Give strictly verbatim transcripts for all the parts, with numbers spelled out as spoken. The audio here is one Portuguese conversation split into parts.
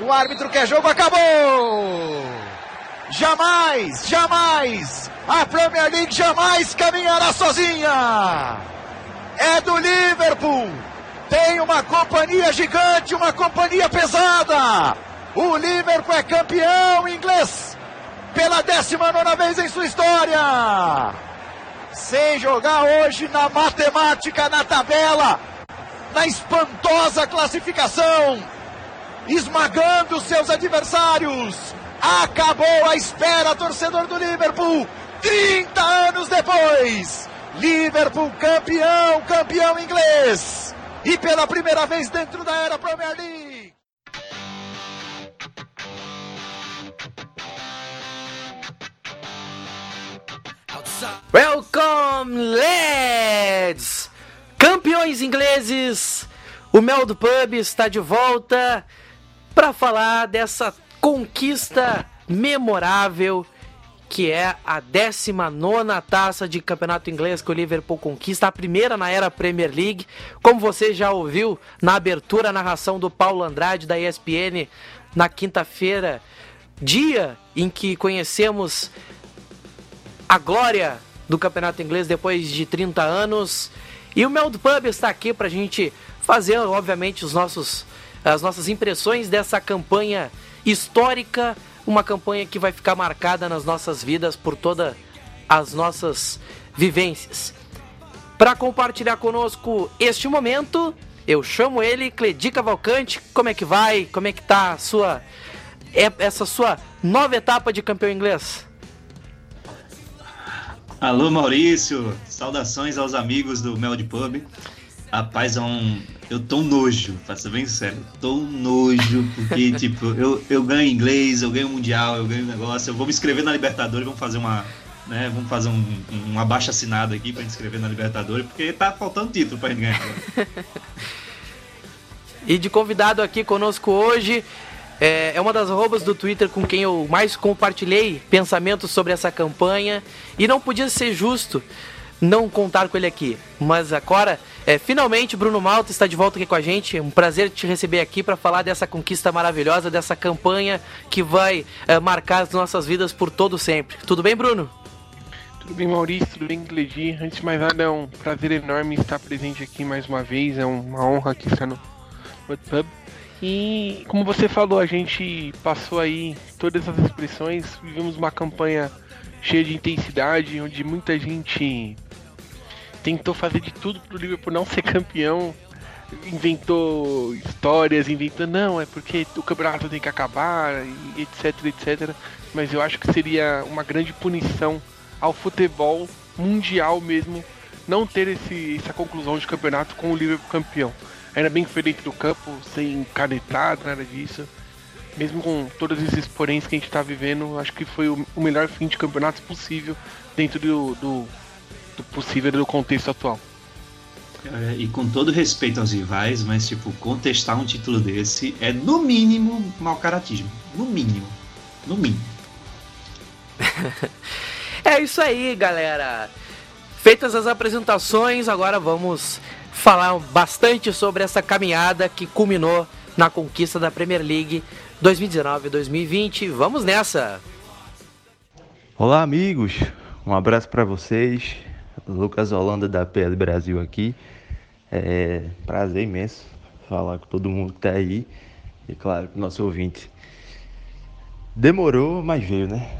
O árbitro quer jogo, acabou! Jamais, jamais, a Premier League jamais caminhará sozinha! É do Liverpool! Tem uma companhia gigante, uma companhia pesada! O Liverpool é campeão inglês pela décima nona vez em sua história! Sem jogar hoje na matemática, na tabela, na espantosa classificação, esmagando seus adversários. Acabou a espera, torcedor do Liverpool, trinta anos depois, Liverpool campeão, campeão inglês, e pela primeira vez dentro da era Premier League. Welcome, lads! Campeões ingleses, o Mel do Pub está de volta para falar dessa conquista memorável que é a décima nona taça de campeonato inglês que o Liverpool conquista, a primeira na era Premier League. Como você já ouviu na abertura, a narração do Paulo Andrade da E S P N na quinta-feira, dia em que conhecemos a glória do campeonato inglês depois de trinta anos. E o Mel do Pub está aqui para a gente fazer, obviamente, os nossos, as nossas impressões dessa campanha histórica, uma campanha que vai ficar marcada nas nossas vidas por todas as nossas vivências. Para compartilhar conosco este momento, eu chamo ele, Cledi Cavalcante. Como é que vai? Como é que tá a sua, essa sua nova etapa de campeão inglês? Alô, Maurício, saudações aos amigos do Mel de Pub. Rapaz, é um... eu tô um nojo, pra ser bem sério, tô um nojo, porque tipo, eu, eu ganho inglês, eu ganho mundial, eu ganho negócio, eu vou me inscrever na Libertadores, vamos fazer uma, né, vamos fazer um, um, um abaixo assinado aqui pra gente inscrever na Libertadores, porque tá faltando título pra gente ganhar. E de convidado aqui conosco hoje, é, é uma das arrobas do Twitter com quem eu mais compartilhei pensamentos sobre essa campanha, e não podia ser justo não contar com ele aqui. Mas agora, é, finalmente, Bruno Malta está de volta aqui com a gente. É um prazer te receber aqui para falar dessa conquista maravilhosa, dessa campanha que vai é, marcar as nossas vidas por todo sempre. Tudo bem, Bruno? Tudo bem, Maurício, tudo bem, Cledi. Antes de mais nada, é um prazer enorme estar presente aqui mais uma vez. É uma honra aqui estar no Pub. E como você falou, a gente passou aí todas as expressões, vivemos uma campanha cheia de intensidade, onde muita gente tentou fazer de tudo pro Liverpool não ser campeão, inventou histórias, inventou, não, é porque o campeonato tem que acabar, etc, etc, mas eu acho que seria uma grande punição ao futebol mundial mesmo não ter esse, essa conclusão de campeonato com o Liverpool campeão. Era bem diferente do campo, sem canetada, nada disso. Mesmo com todos esses poréns que a gente está vivendo, acho que foi o melhor fim de campeonato possível dentro do, do, do possível do contexto atual. Cara, e com todo respeito aos rivais, mas tipo, contestar um título desse é no mínimo malcaratismo. No mínimo. No mínimo. É isso aí, galera. Feitas as apresentações, agora vamos falar bastante sobre essa caminhada que culminou na conquista da Premier League dois mil e dezenove dois mil e vinte. Vamos nessa! Olá, amigos! Um abraço para vocês. Lucas Holanda da P L Brasil aqui. É prazer imenso falar com todo mundo que tá aí. E claro, com o nosso ouvinte. Demorou, mas veio, né?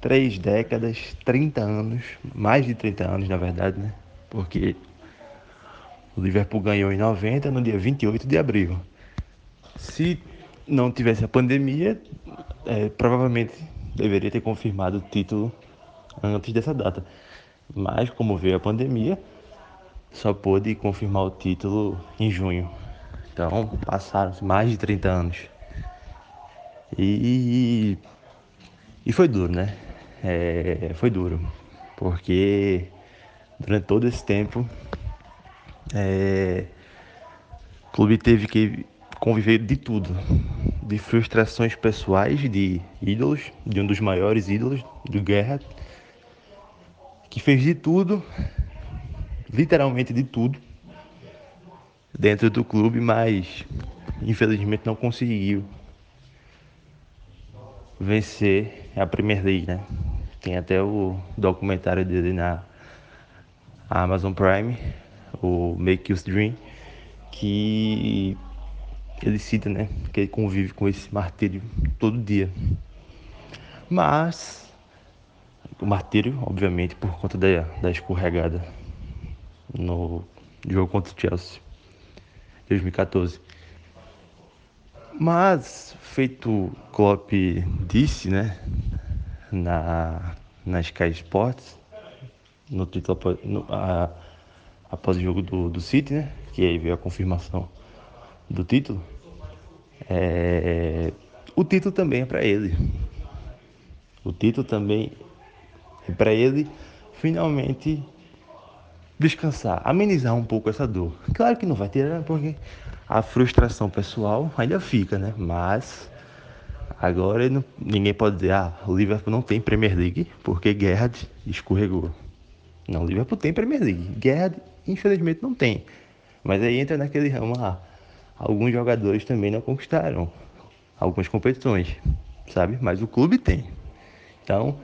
Três décadas, trinta anos, mais de trinta anos na verdade, né? Porque o Liverpool ganhou em noventa, no dia vinte e oito de abril. Se não tivesse a pandemia, é, provavelmente deveria ter confirmado o título antes dessa data. Mas, como veio a pandemia, só pôde confirmar o título em junho. Então, passaram mais de trinta anos. E, e foi duro, né? É, foi duro, porque durante todo esse tempo... É, o clube teve que conviver de tudo, de frustrações pessoais de ídolos, de um dos maiores ídolos, do Gerrard, que fez de tudo, literalmente de tudo, dentro do clube, mas infelizmente não conseguiu vencer a Premier League, né? Tem até o documentário dele na Amazon Prime, o Make Your Dream, que ele cita, né, que ele convive com esse martírio todo dia. Mas o martírio, obviamente, por conta da, da escorregada no jogo contra o Chelsea, dois mil e catorze. Mas, feito Klopp disse, né, na, na Sky Sports, no título no, a, após o jogo do, do City, né, que aí veio a confirmação do título, é, o título também é para ele. O título também é para ele finalmente descansar, amenizar um pouco essa dor. Claro que não vai tirar, porque a frustração pessoal ainda fica, né? Mas agora não, ninguém pode dizer, ah, o Liverpool não tem Premier League porque Gerrard escorregou. Não, o Liverpool tem Premier League. Gerrard, infelizmente, não tem. Mas aí entra naquele ramo lá. Alguns jogadores também não conquistaram algumas competições, sabe? Mas o clube tem. Então,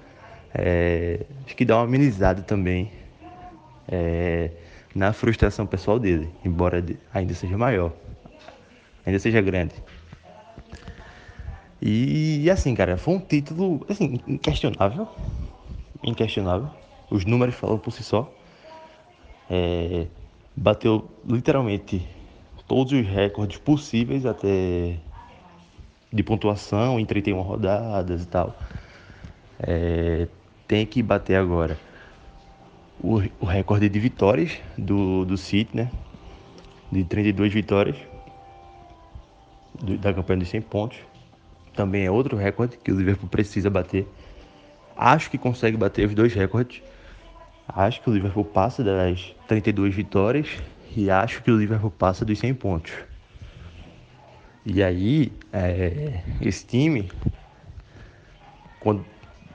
é, acho que dá uma amenizada também É, na frustração pessoal dele, embora ainda seja maior, ainda seja grande. E assim, cara, foi um título assim, inquestionável, inquestionável. Os números falam por si só. É, bateu literalmente todos os recordes possíveis até de pontuação em trinta e uma rodadas e tal. É, tem que bater agora O, o recorde de vitórias do, do City, né? De trinta e duas vitórias do, da campanha dos cem pontos. Também é outro recorde que o Liverpool precisa bater. Acho que consegue bater os dois recordes. Acho que o Liverpool passa das trinta e duas vitórias e acho que o Liverpool passa dos cem pontos. E aí, é, esse time, quando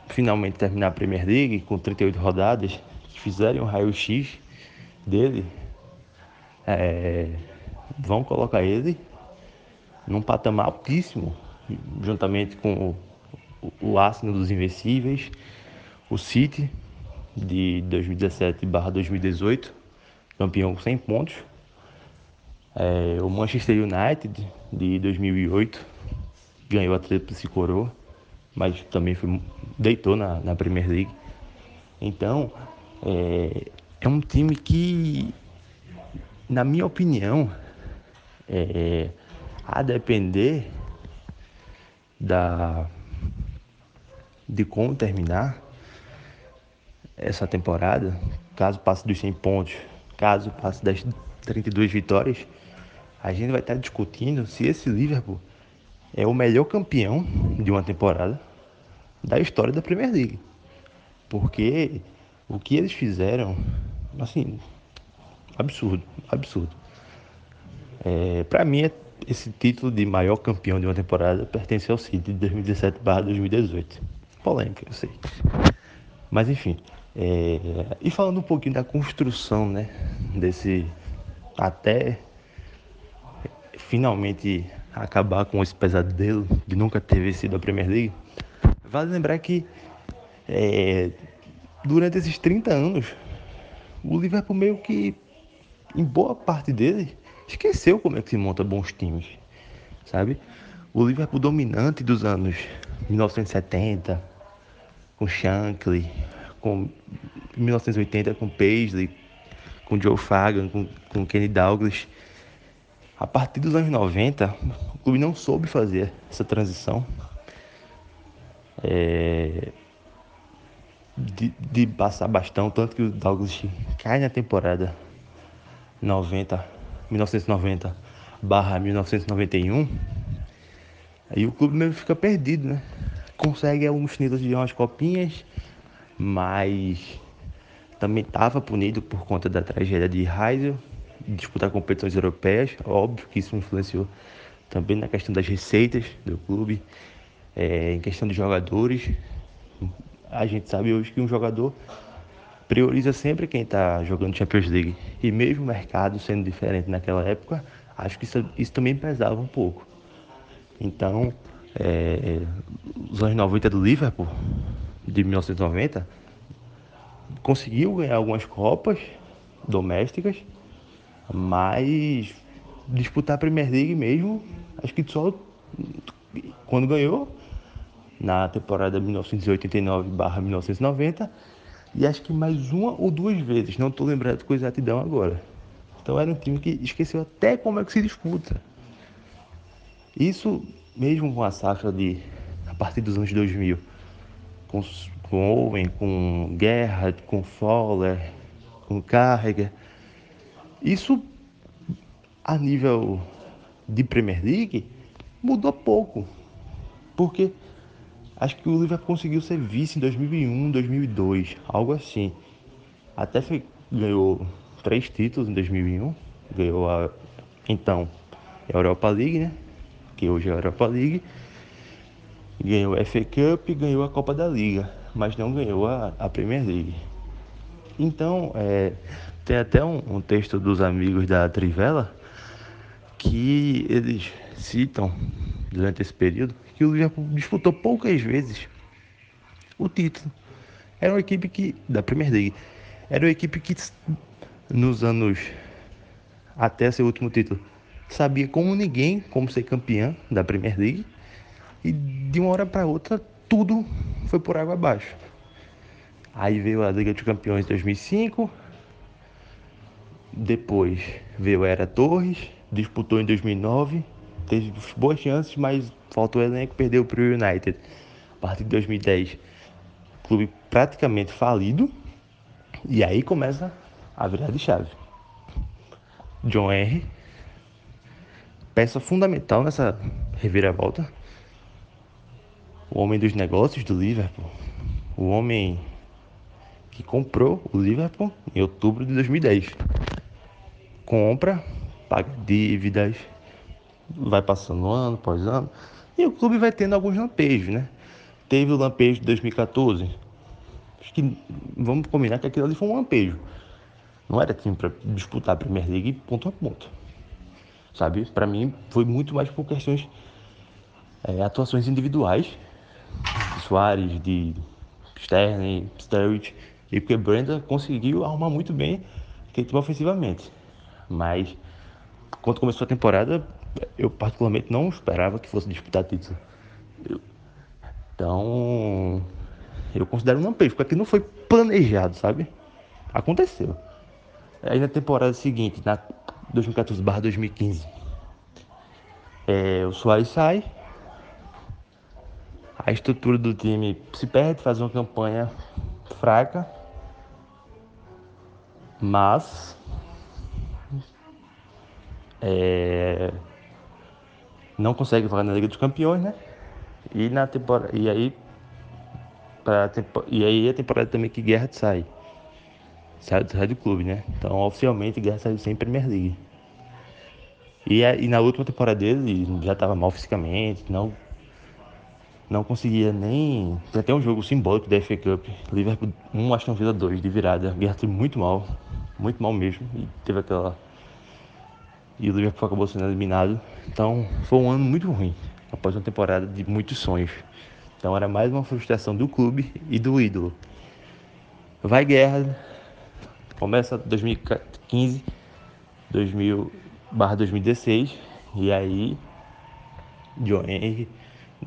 finalmente terminar a Premier League com trinta e oito rodadas, fizerem um raio-x dele, é, vão colocar ele num patamar altíssimo, juntamente com o, o Arsenal dos Invencíveis, o City de dois mil e dezessete barra dois mil e dezoito, campeão com cem pontos, é, o Manchester United de dois mil e oito, ganhou a tríplice coroa, mas também foi, deitou na, na Premier League. Então, É, é um time que, na minha opinião, é, a depender da, de como terminar essa temporada, caso passe dos cem pontos, caso passe das trinta e duas vitórias, a gente vai estar discutindo se esse Liverpool é o melhor campeão de uma temporada da história da Premier League. Porque o que eles fizeram, assim, absurdo, absurdo. É, para mim, esse título de maior campeão de uma temporada pertence ao City de dois mil e dezessete barra dois mil e dezoito. Polêmica, eu sei. Mas, enfim. É, e falando um pouquinho da construção, né, desse, até finalmente acabar com esse pesadelo de nunca ter vencido a Premier League, vale lembrar que É, durante esses trinta anos, o Liverpool meio que, em boa parte dele, esqueceu como é que se monta bons times, sabe? O Liverpool dominante dos anos mil novecentos e setenta, com Shankly, com mil novecentos e oitenta, com Paisley, com Joe Fagan, com, com Kenny Dalglish. A partir dos anos noventa, o clube não soube fazer essa transição. É... De, de passar bastão, tanto que o Dalglish cai na temporada noventa, mil novecentos e noventa barra mil novecentos e noventa e um, aí o clube mesmo fica perdido, né? Consegue alguns títulos de umas copinhas, mas também estava punido por conta da tragédia de Heysel, disputar competições europeias. Óbvio que isso influenciou também na questão das receitas do clube, é, em questão de jogadores. A gente sabe hoje que um jogador prioriza sempre quem está jogando Champions League. E mesmo o mercado sendo diferente naquela época, acho que isso, isso também pesava um pouco. Então, é, os anos noventa do Liverpool, de mil novecentos e noventa, conseguiu ganhar algumas Copas domésticas, mas disputar a Premier League mesmo, acho que só quando ganhou, na temporada mil novecentos e oitenta e nove barra mil novecentos e noventa, e acho que mais uma ou duas vezes, não estou lembrado com exatidão agora. Então era um time que esqueceu até como é que se disputa. Isso mesmo com a safra de, a partir dos anos dois mil, com, com Owen, com Gerrard, com Fowler, com Carragher. Isso, a nível de Premier League, mudou pouco, porque acho que o Liverpool conseguiu ser vice em dois mil e um, dois mil e dois, algo assim. Até foi, ganhou três títulos em dois mil e um, ganhou a, então, a Europa League, né? Que hoje é a Europa League, ganhou a F A Cup e ganhou a Copa da Liga, mas não ganhou a, a Premier League. Então, é, tem até um, um texto dos amigos da Trivela que eles citam durante esse período que o Liverpool disputou poucas vezes o título. Era uma equipe que, da Premier League, era uma equipe que nos anos, até seu último título, sabia como ninguém como ser campeã da Premier League, e de uma hora para outra tudo foi por água abaixo. Aí veio a Liga dos Campeões em dois mil e cinco, depois veio a Era Torres, disputou em dois mil e nove, teve boas chances, mas faltou o elenco, perdeu para o United. A partir de dois mil e dez, clube praticamente falido, e aí começa a virada de chave. John Henry, peça fundamental nessa reviravolta, o homem dos negócios do Liverpool, o homem que comprou o Liverpool em outubro de dois mil e dez. Compra, paga dívidas, vai passando ano após ano, e o clube vai tendo alguns lampejos, né? Teve o lampejo de dois mil e quatorze, acho que vamos combinar que aquilo ali foi um lampejo, não era time para disputar a Premier League ponto a ponto, sabe? Para mim foi muito mais por questões, é, atuações individuais de Suárez, de Sterling, Sturridge, e porque Brenda conseguiu arrumar muito bem aquele time ofensivamente, mas quando começou a temporada, eu particularmente não esperava que fosse disputar título. Eu... Então, eu considero um lampejo, porque aqui não foi planejado, sabe? Aconteceu. Aí na temporada seguinte, na dois mil e catorze barra dois mil e quinze, é, o Suárez sai, a estrutura do time se perde, faz uma campanha fraca, mas é... não consegue jogar na Liga dos Campeões, né? E, na temporada, e, aí, pra tempo, e aí a temporada também que Gerrard sai. sai. Sai do clube, né? Então, oficialmente, Gerrard saiu sem Premier League. E, e na última temporada dele, já estava mal fisicamente, não, não conseguia nem... Tem até um jogo simbólico da F A Cup, Liverpool um, Aston Villa dois, de virada. Gerrard foi muito mal, muito mal mesmo. E teve aquela... E o Liverpool acabou sendo eliminado. Então foi um ano muito ruim, após uma temporada de muitos sonhos. Então era mais uma frustração do clube e do ídolo. Vai Guerra, começa dois mil e quinze, dois mil barra dois mil e dezesseis, e aí John Henry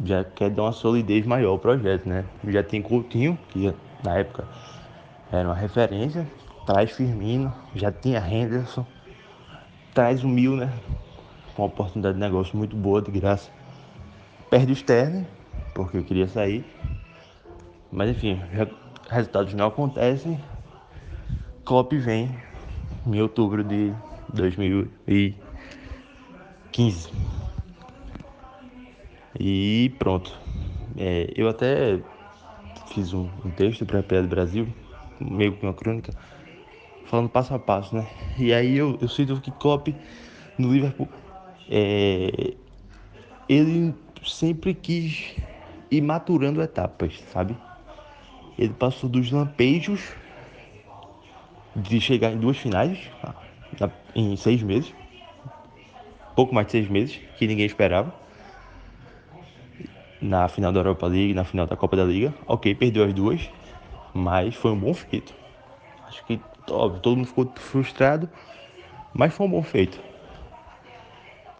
já quer dar uma solidez maior ao projeto, né? Já tem Coutinho, que na época era uma referência, traz Firmino, já tinha Henderson, traz o Mil, né? Com uma oportunidade de negócio muito boa, de graça. Perde o Sterling, porque eu queria sair. Mas enfim, já, resultados não acontecem. Klopp vem em outubro de dois mil e quinze. E pronto. É, eu até fiz um, um texto para a P L do Brasil, meio que uma crônica, falando passo a passo, né? E aí eu, eu sinto que Klopp no Liverpool, é, ele sempre quis ir maturando etapas, sabe? Ele passou dos lampejos de chegar em duas finais em seis meses, pouco mais de seis meses, que ninguém esperava, na final da Europa League, na final da Copa da Liga. Ok, perdeu as duas, mas foi um bom feito. Acho que, óbvio, todo mundo ficou frustrado, mas foi um bom feito.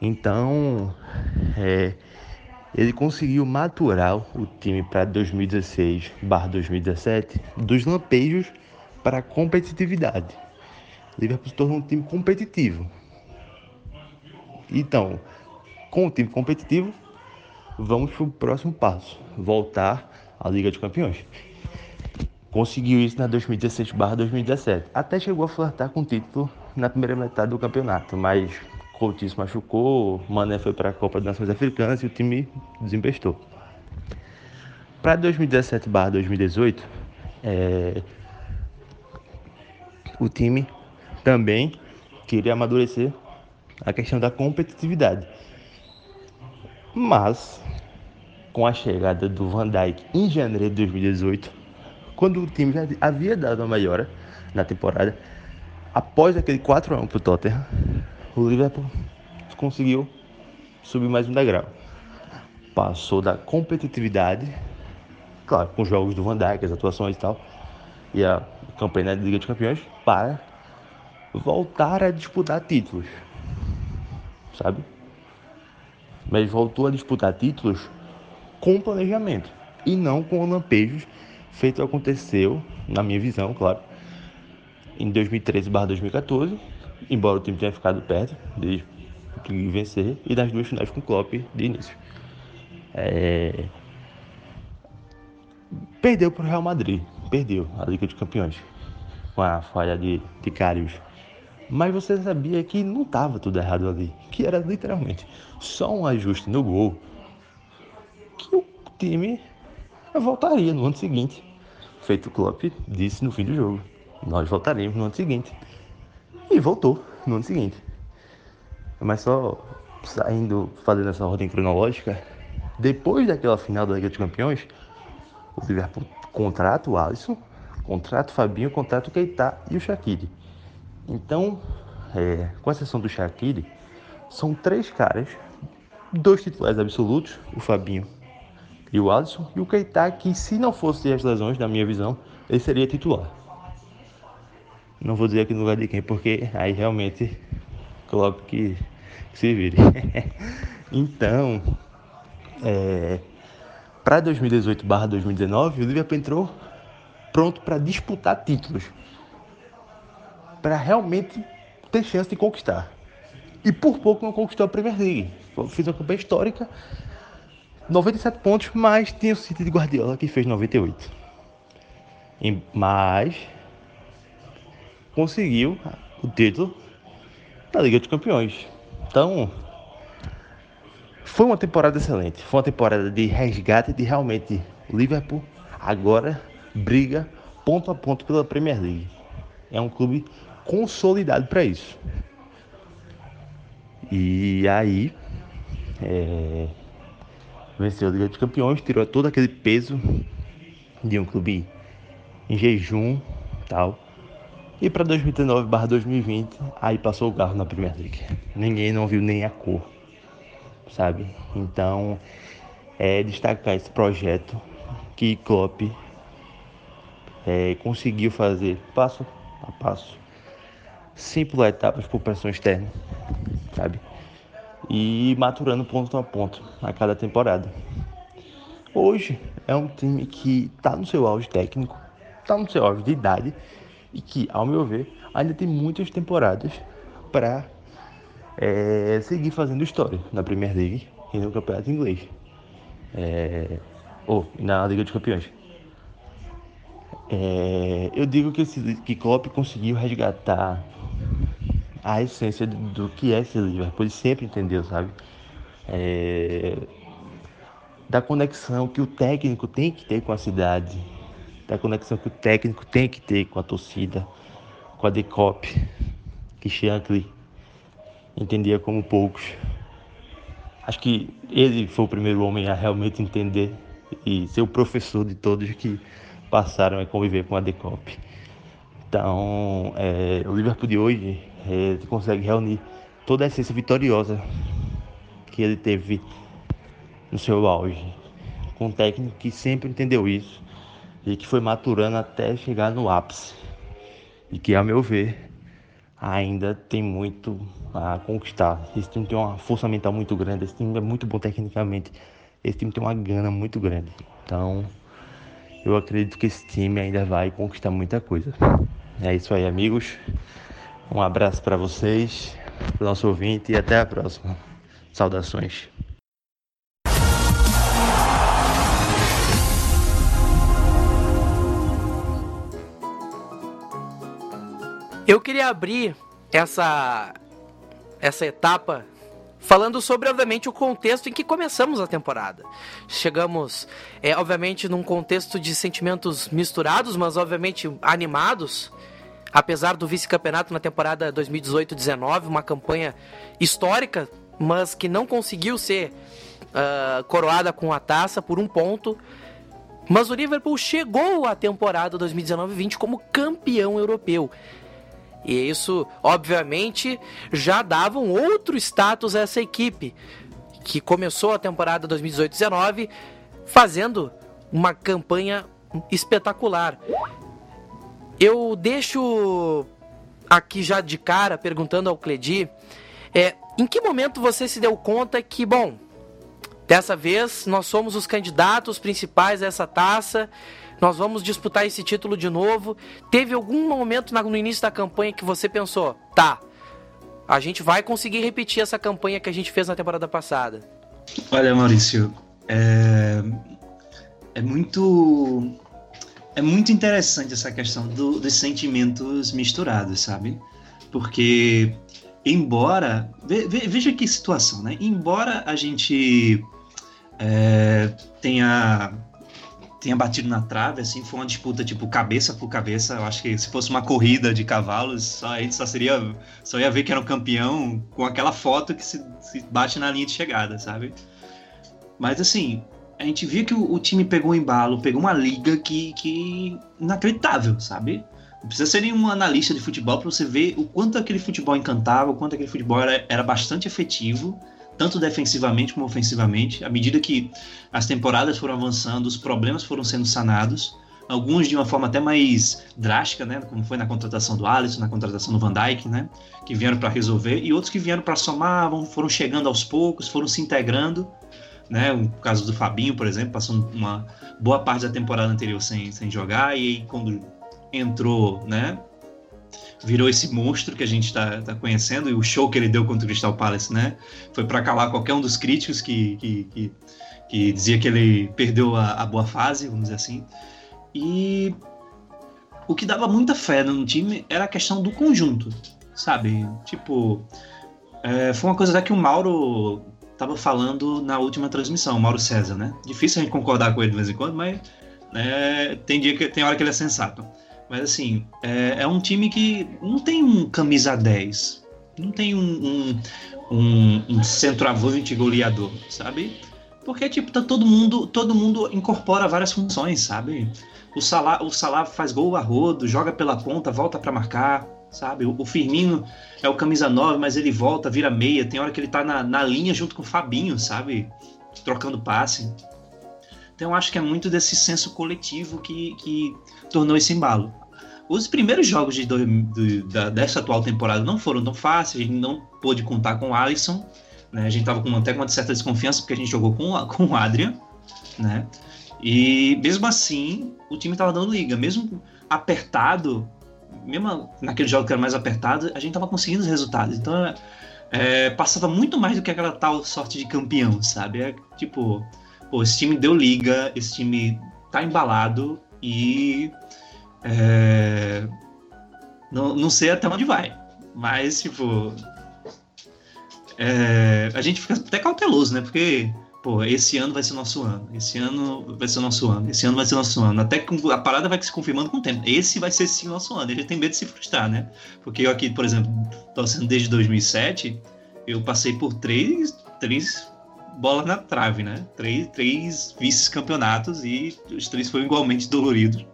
Então, é, ele conseguiu maturar o time para dois mil e dezesseis barra dois mil e dezessete dos lampejos para a competitividade. O Liverpool se tornou um time competitivo. Então, com o time competitivo, vamos para o próximo passo, voltar à Liga dos Campeões. Conseguiu isso na dois mil e dezesseis barra dois mil e dezessete, até chegou a flertar com o título na primeira metade do campeonato, mas Coutinho se machucou, Mané foi para a Copa das Nações Africanas e o time desembestou. Para dois mil e dezessete barra dois mil e dezoito, é... o time também queria amadurecer a questão da competitividade. Mas, com a chegada do Van Dijk em janeiro de dois mil e dezoito, quando o time já havia dado uma melhora na temporada, após aquele quatro a um para o Tottenham, o Liverpool conseguiu subir mais um degrau. Passou da competitividade, claro, com os jogos do Van Dijk, as atuações e tal, e a campanha da Liga dos Campeões, para voltar a disputar títulos, sabe? Mas voltou a disputar títulos com planejamento e não com lampejos, feito aconteceu, na minha visão, claro, em dois mil e treze barra dois mil e catorze, embora o time tenha ficado perto de vencer, e das duas finais com o Klopp de início. É... Perdeu para o Real Madrid, perdeu a Liga dos Campeões, com a falha de, de Karius. Mas você sabia que não estava tudo errado ali, que era literalmente só um ajuste no gol, que o time voltaria no ano seguinte. Feito o Klopp disse no fim do jogo, nós voltaremos no ano seguinte. E voltou no ano seguinte. Mas só saindo, fazendo essa ordem cronológica, depois daquela final da Liga dos Campeões, o Liverpool contrata o Alisson, contrata o Fabinho, contrata o Keïta e o Shaqiri. Então, é, com exceção do Shaqiri, são três caras, dois titulares absolutos, o Fabinho e o Alisson, e o Keïta, que se não fossem as lesões, na minha visão, ele seria titular. Não vou dizer aqui no lugar de quem, porque aí realmente Klopp que, que se vire. Então, é, para dois mil e dezoito barra dois mil e dezenove, o Liverpool entrou pronto para disputar títulos, para realmente ter chance de conquistar. E por pouco não conquistou a Premier League. Fiz uma campanha histórica, noventa e sete pontos, mas tinha o City de Guardiola que fez noventa e oito. E, mas conseguiu o título da Liga dos Campeões. Então, foi uma temporada excelente. Foi uma temporada de resgate de realmente o Liverpool agora briga ponto a ponto pela Premier League. É um clube consolidado para isso. E aí, é, venceu a Liga dos Campeões, tirou todo aquele peso de um clube em jejum e tal. E para dois mil e dezenove barra dois mil e vinte, aí passou o carro na Premier League. Ninguém não viu nem a cor, sabe? Então, é destacar esse projeto que Klopp é, conseguiu fazer passo a passo, sem pular etapas por pressão externa, sabe? E maturando ponto a ponto a cada temporada. Hoje é um time que está no seu auge técnico, está no seu auge de idade e que, ao meu ver, ainda tem muitas temporadas para é, seguir fazendo história na Premier League e no Campeonato Inglês, é, ou na Liga dos Campeões. É, eu digo que, esse, que Klopp conseguiu resgatar a essência do, do que é esse Liverpool, ele sempre entendeu, sabe? É, da conexão que o técnico tem que ter com a cidade, da conexão que o técnico tem que ter com a torcida, com a D COP, que Shankly entendia como poucos. Acho que ele foi o primeiro homem a realmente entender e ser o professor de todos que passaram a conviver com a D COP. Então, é, o Liverpool de hoje é, consegue reunir toda a essência vitoriosa que ele teve no seu auge. com um técnico que sempre entendeu isso e que foi maturando até chegar no ápice, e que, a meu ver, ainda tem muito a conquistar. Esse time tem uma força mental muito grande, esse time é muito bom tecnicamente, esse time tem uma gana muito grande. Então, eu acredito que esse time ainda vai conquistar muita coisa. É isso aí, amigos. Um abraço para vocês, para o nosso ouvinte, e até a próxima. Saudações. Eu queria abrir essa, essa etapa falando sobre, obviamente, o contexto em que começamos a temporada. Chegamos, é, obviamente, num contexto de sentimentos misturados, mas, obviamente, animados. Apesar do vice-campeonato na temporada dois mil e dezoito dezenove, uma campanha histórica, mas que não conseguiu ser uh, coroada com a taça por um ponto. Mas o Liverpool chegou à temporada dois mil e dezenove vinte como campeão europeu. E isso, obviamente, já dava um outro status a essa equipe, que começou a temporada dois mil e dezoito dezenove fazendo uma campanha espetacular. Eu deixo aqui já de cara, perguntando ao Cledi, é, em que momento você se deu conta que, bom, dessa vez nós somos os candidatos principais a essa taça, nós vamos disputar esse título de novo? Teve algum momento no início da campanha que você pensou, tá, a gente vai conseguir repetir essa campanha que a gente fez na temporada passada? Olha, Maurício, é, é muito é muito interessante essa questão do, dos sentimentos misturados, sabe? Porque, embora, ve, ve, veja que situação, né? Embora a gente é, tenha... tinha batido na trave, assim, foi uma disputa tipo cabeça por cabeça. Eu acho que se fosse uma corrida de cavalos, só, a gente só seria, só ia ver que era um campeão com aquela foto que se, se bate na linha de chegada, sabe? Mas assim, a gente via que o, o time pegou um embalo, pegou uma liga que, que inacreditável, sabe? Não precisa ser nenhum analista de futebol para você ver o quanto aquele futebol encantava, o quanto aquele futebol era, era bastante efetivo, tanto defensivamente como ofensivamente. À medida que as temporadas foram avançando, os problemas foram sendo sanados, alguns de uma forma até mais drástica, né, como foi na contratação do Alisson, na contratação do Van Dijk, né, que vieram para resolver, e outros que vieram para somar, foram chegando aos poucos, foram se integrando, né, o caso do Fabinho, por exemplo, passou uma boa parte da temporada anterior sem, sem jogar, e quando entrou, né, virou esse monstro que a gente está tá conhecendo, e o show que ele deu contra o Crystal Palace, né? Foi para calar qualquer um dos críticos que, que, que, que dizia que ele perdeu a, a boa fase, vamos dizer assim. E o que dava muita fé no time era a questão do conjunto, sabe? Tipo, é, foi uma coisa até que o Mauro estava falando na última transmissão, o Mauro César, né? Difícil a gente concordar com ele de vez em quando, mas é, tem, dia que, tem hora que ele é sensato. Mas assim, é, é um time que não tem um camisa dez, não tem um, um, um, um centroavante goleador, sabe? Porque tipo, tá todo mundo, todo mundo incorpora várias funções, sabe? O Salah, o Salah faz gol a rodo, joga pela ponta, volta pra marcar, sabe? O, o Firmino é o camisa nove, mas ele volta, vira meia, tem hora que ele tá na, na linha junto com o Fabinho, sabe? Trocando passe. Então eu acho que é muito desse senso coletivo que, que tornou esse embalo. Os primeiros jogos de do, do, da, dessa atual temporada não foram tão fáceis, a gente não pôde contar com o Alisson, né? A gente estava com até com uma certa desconfiança porque a gente jogou com, com o Adrian, né? E mesmo assim o time estava dando liga, mesmo apertado, mesmo naquele jogo que era mais apertado, a gente estava conseguindo os resultados. Então é, passava muito mais do que aquela tal sorte de campeão, sabe? É, tipo... Pô, esse time deu liga, esse time tá embalado e é, não, não sei até onde vai, mas tipo é, a gente fica até cauteloso, né? Porque pô, esse ano vai ser nosso ano, esse ano vai ser nosso ano, esse ano vai ser nosso ano, até que a parada vai se confirmando com o tempo. Esse vai ser sim nosso ano. A gente tem medo de se frustrar, né? Porque eu aqui, por exemplo, tô sendo desde dois mil e sete, eu passei por três três bola na trave, né? Três, três vice-campeonatos, e os três foram igualmente doloridos,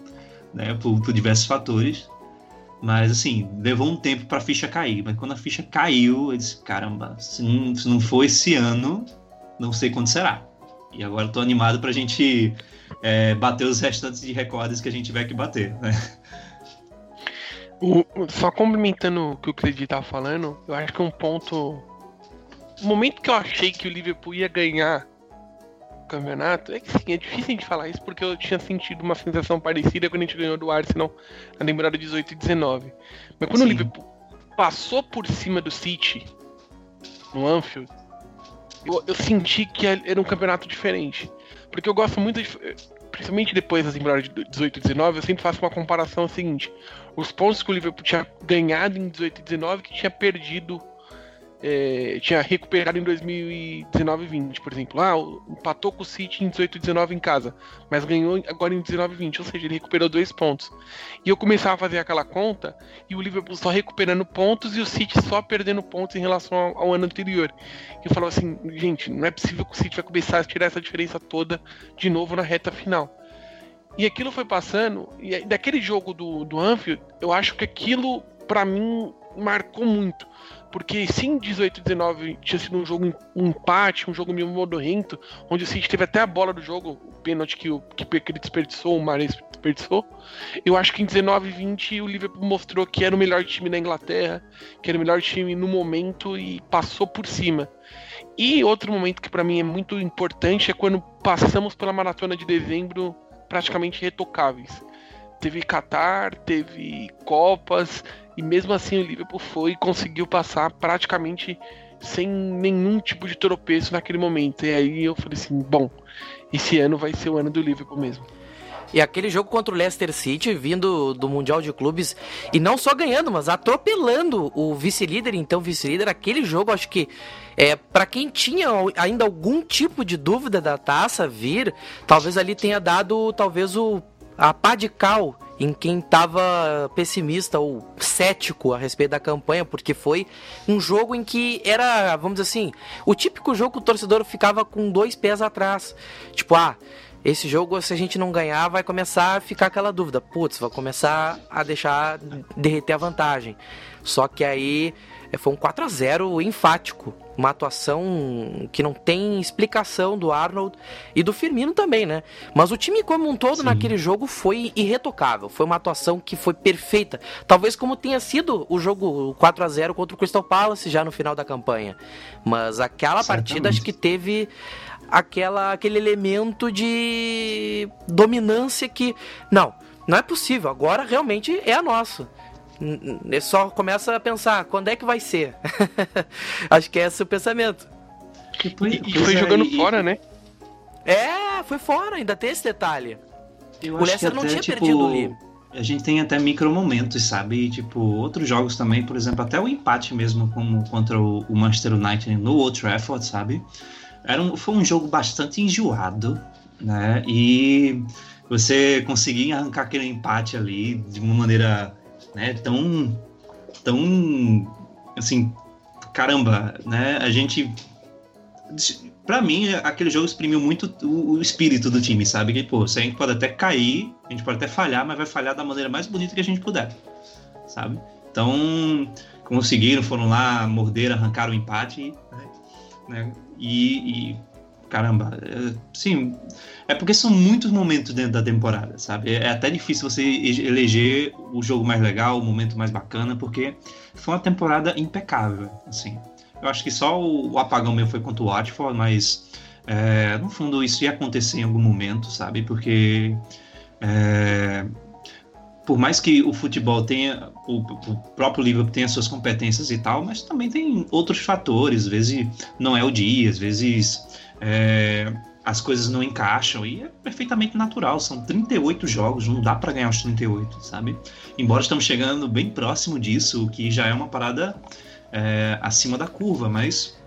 né? Por, por diversos fatores. Mas, assim, levou um tempo pra ficha cair. Mas quando a ficha caiu, eu disse, caramba, se não, se não for esse ano, não sei quando será. E agora estou animado para a gente é, bater os restantes de recordes que a gente tiver que bater, né? O, só complementando o que o Cleide estava falando, eu acho que um ponto... O momento que eu achei que o Liverpool ia ganhar o campeonato, é que sim, é difícil a gente falar isso, porque eu tinha sentido uma sensação parecida quando a gente ganhou do Arsenal na temporada dezoito e dezenove. Mas quando sim. o Liverpool passou por cima do City, no Anfield, eu, eu senti que era um campeonato diferente. Porque eu gosto muito de... Principalmente depois das temporadas de dezoito e dezenove, eu sempre faço uma comparação seguinte: os pontos que o Liverpool tinha ganhado em dezoito e dezenove, que tinha perdido, é, tinha recuperado em dois mil e dezenove e vinte, por exemplo. Ah, empatou com o City em dezoito e dezenove em casa, mas ganhou agora em dezenove e vinte, ou seja, ele recuperou dois pontos. E eu começava a fazer aquela conta, e o Liverpool só recuperando pontos e o City só perdendo pontos em relação ao, ao ano anterior. E eu falava assim, gente, não é possível que o City vai começar a tirar essa diferença toda de novo na reta final. E aquilo foi passando, e daquele jogo do, do Anfield, eu acho que aquilo, pra mim, marcou muito. Porque se em dezoito e dezenove tinha sido um jogo, um empate, um jogo meio modorrento, onde o City teve até a bola do jogo, o pênalti que, que, que ele desperdiçou, o Mané desperdiçou, eu acho que em dezenove e vinte o Liverpool mostrou que era o melhor time da Inglaterra, que era o melhor time no momento e passou por cima. E outro momento que pra mim é muito importante é quando passamos pela maratona de dezembro praticamente retocáveis. Teve Qatar, teve Copas, e mesmo assim o Liverpool foi e conseguiu passar praticamente sem nenhum tipo de tropeço naquele momento. E aí eu falei assim, bom, esse ano vai ser o ano do Liverpool mesmo. E aquele jogo contra o Leicester City, vindo do Mundial de Clubes, e não só ganhando, mas atropelando o vice-líder, então vice-líder, aquele jogo, acho que, é, para quem tinha ainda algum tipo de dúvida da taça vir, talvez ali tenha dado, talvez, o, a pá de cal em quem estava pessimista ou cético a respeito da campanha, porque foi um jogo em que era, vamos dizer assim, o típico jogo que o torcedor ficava com dois pés atrás, tipo, ah... esse jogo, se a gente não ganhar, vai começar a ficar aquela dúvida. Putz, vai começar a deixar derreter a vantagem. Só que aí foi um quatro a zero enfático. Uma atuação que não tem explicação do Arnold e do Firmino também, né? Mas o time como um todo, sim, naquele jogo foi irretocável. Foi uma atuação que foi perfeita. Talvez como tenha sido o jogo quatro a zero contra o Crystal Palace já no final da campanha. Mas aquela certamente partida acho que teve... Aquela, aquele elemento de dominância que... Não, não é possível. Agora realmente é a nossa. Só começa a pensar, quando é que vai ser? Acho que é esse o pensamento. E, e foi jogando aí, fora, né? É, foi fora. Ainda tem esse detalhe. Eu o Leicester não tinha tipo, perdido ali. A gente tem até micromomentos, sabe? E, tipo, outros jogos também, por exemplo, até o empate mesmo como contra o Manchester United no Old Trafford, sabe? Era um, foi um jogo bastante enjoado, né? E você conseguir arrancar aquele empate ali de uma maneira, né, tão, tão, assim, caramba, né? A gente, pra mim, aquele jogo exprimiu muito o, o espírito do time, sabe? Que, pô, a gente pode até cair, a gente pode até falhar, mas vai falhar da maneira mais bonita que a gente puder, sabe? Então, conseguiram, foram lá, morderam, arrancaram o empate, né? E, e, caramba, é, sim, é porque são muitos momentos dentro da temporada, sabe? É, é até difícil você eleger o jogo mais legal, o momento mais bacana, porque foi uma temporada impecável, assim. Eu acho que só o, o apagão meu foi contra o Watford, mas, é, no fundo, isso ia acontecer em algum momento, sabe? Porque, é, por mais que o futebol tenha, o, o próprio Liverpool tenha suas competências e tal, mas também tem outros fatores, às vezes não é o dia, às vezes é, as coisas não encaixam, e é perfeitamente natural, são trinta e oito jogos, não dá para ganhar os trinta e oito, sabe? Embora estamos chegando bem próximo disso, o que já é uma parada é, acima da curva, mas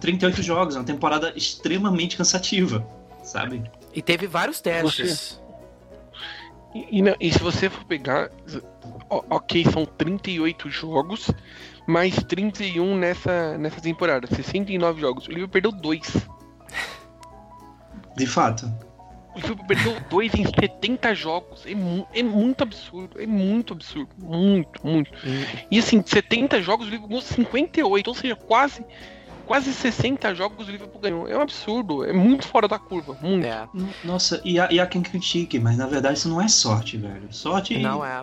trinta e oito jogos, é uma temporada extremamente cansativa, sabe? E teve vários testes. E, e, não, e se você for pegar, ok, são trinta e oito jogos, mais trinta e um nessa, nessa temporada, sessenta e nove jogos. O Liverpool perdeu dois. De fato. O Liverpool perdeu dois em setenta jogos. É, mu- é muito absurdo, é muito absurdo, muito, muito. E assim, de setenta jogos, o Liverpool ganhou cinquenta e oito, ou seja, quase quase sessenta jogos o Liverpool ganhou. É um absurdo, é muito fora da curva, muito. É. Nossa, e há, e há quem critique, mas na verdade isso não é sorte, velho. Sorte... Não é...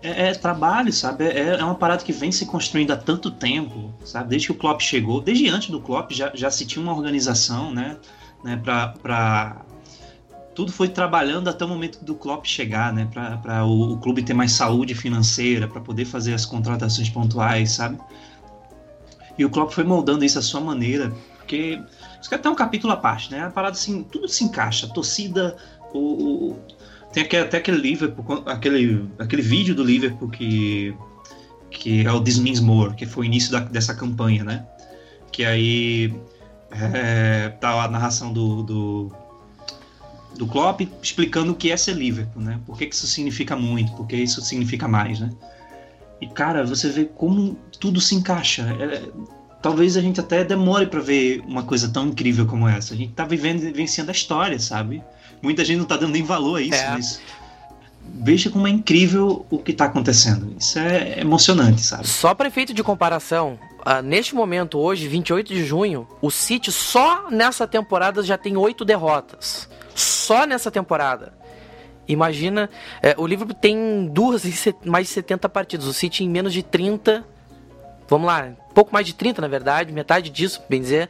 É, é trabalho, sabe? É, é uma parada que vem se construindo há tanto tempo, sabe? Desde que o Klopp chegou, desde antes do Klopp já, já se tinha uma organização, né? né? Pra, pra... Tudo foi trabalhando até o momento do Klopp chegar, né? Pra, pra o, o clube ter mais saúde financeira, pra poder fazer as contratações pontuais, sabe? E o Klopp foi moldando isso à sua maneira, porque isso é até um capítulo à parte, né? A parada assim, tudo se encaixa, a torcida, o... o... Tem até aquele Liverpool, aquele, aquele vídeo do Liverpool que, que é o This Means More, que foi o início da, dessa campanha, né? Que aí é, tá a narração do, do, do Klopp explicando o que é ser Liverpool, né? Por que, que isso significa muito, por que isso significa mais, né? E, cara, você vê como tudo se encaixa. É, talvez a gente até demore para ver uma coisa tão incrível como essa. A gente tá vivendo, vivenciando a história, sabe? Muita gente não tá dando nem valor a isso, é. Mas veja como é incrível o que tá acontecendo. Isso é emocionante, sabe? Só para efeito de comparação, uh, neste momento, hoje, vinte e oito de junho, o City só nessa temporada já tem oito derrotas. Só nessa temporada. Imagina, é, o Liverpool tem duas e mais de setenta partidas. O City em menos de trinta, vamos lá, pouco mais de trinta na verdade, metade disso, bem dizer,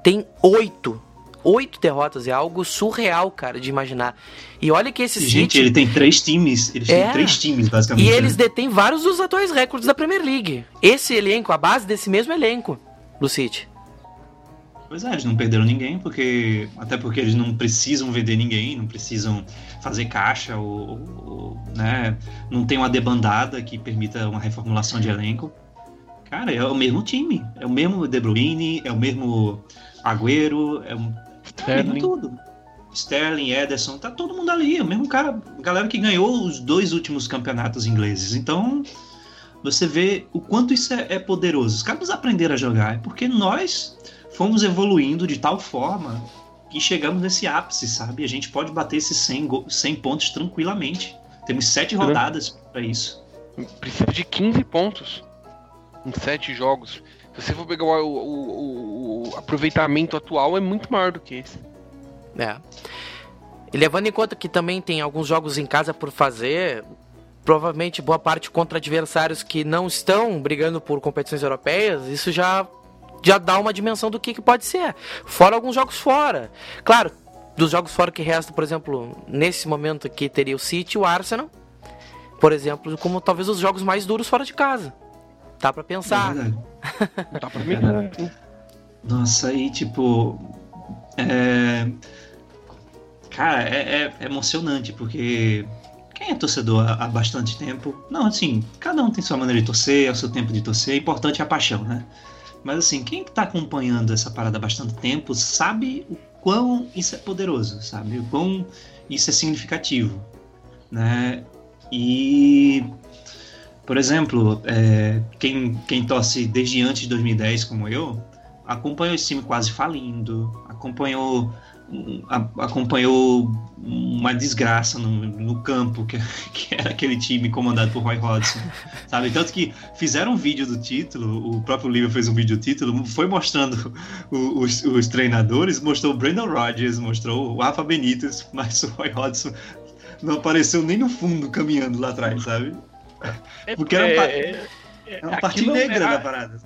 tem oito. Oito derrotas, é algo surreal, cara, de imaginar. E olha que esse City... Gente, ele tem três times, eles é, têm três times, basicamente. E eles detêm vários dos atuais recordes da Premier League. Esse elenco, a base desse mesmo elenco do City. Pois é, eles não perderam ninguém, porque até porque eles não precisam vender ninguém, não precisam fazer caixa, ou, ou né, não tem uma debandada que permita uma reformulação de elenco. Cara, é o mesmo time, é o mesmo De Bruyne, é o mesmo Agüero, é um Sterling. Tudo. Sterling, Ederson, tá todo mundo ali, o mesmo cara, galera que ganhou os dois últimos campeonatos ingleses. Então, você vê o quanto isso é, é poderoso. Os caras aprenderam a jogar, é porque nós fomos evoluindo de tal forma que chegamos nesse ápice, sabe? A gente pode bater esses cem, cem pontos tranquilamente. Temos sete rodadas pra isso. Precisa de quinze pontos em sete jogos. Se você for pegar o, o, o, o aproveitamento atual, é muito maior do que esse. É. E levando em conta que também tem alguns jogos em casa por fazer, provavelmente boa parte contra adversários que não estão brigando por competições europeias, isso já, já dá uma dimensão do que, que pode ser. Fora alguns jogos fora. Claro, dos jogos fora que restam, por exemplo, nesse momento aqui teria o City e o Arsenal, por exemplo, como talvez os jogos mais duros fora de casa. Dá pra pensar. É Dá pra pensar. Nossa, aí tipo. É... Cara, é, é emocionante, porque quem é torcedor há bastante tempo. Não, assim, cada um tem sua maneira de torcer, é o seu tempo de torcer, é importante a paixão, né? Mas assim, quem tá acompanhando essa parada há bastante tempo sabe o quão isso é poderoso, sabe? O quão isso é significativo, né? E. Por exemplo, é, quem, quem torce desde antes de dois mil e dez, como eu, acompanhou esse time quase falindo, acompanhou, a, acompanhou uma desgraça no, no campo, que, que era aquele time comandado por Roy Hodgson, sabe? Tanto que fizeram um vídeo do título, o próprio Liverpool fez um vídeo do título, foi mostrando os, os treinadores, mostrou o Brandon Rodgers, mostrou o Rafa Benítez, mas o Roy Hodgson não apareceu nem no fundo, caminhando lá atrás, sabe? É, porque era, um pa... é, é, é, era uma parte negra da parada.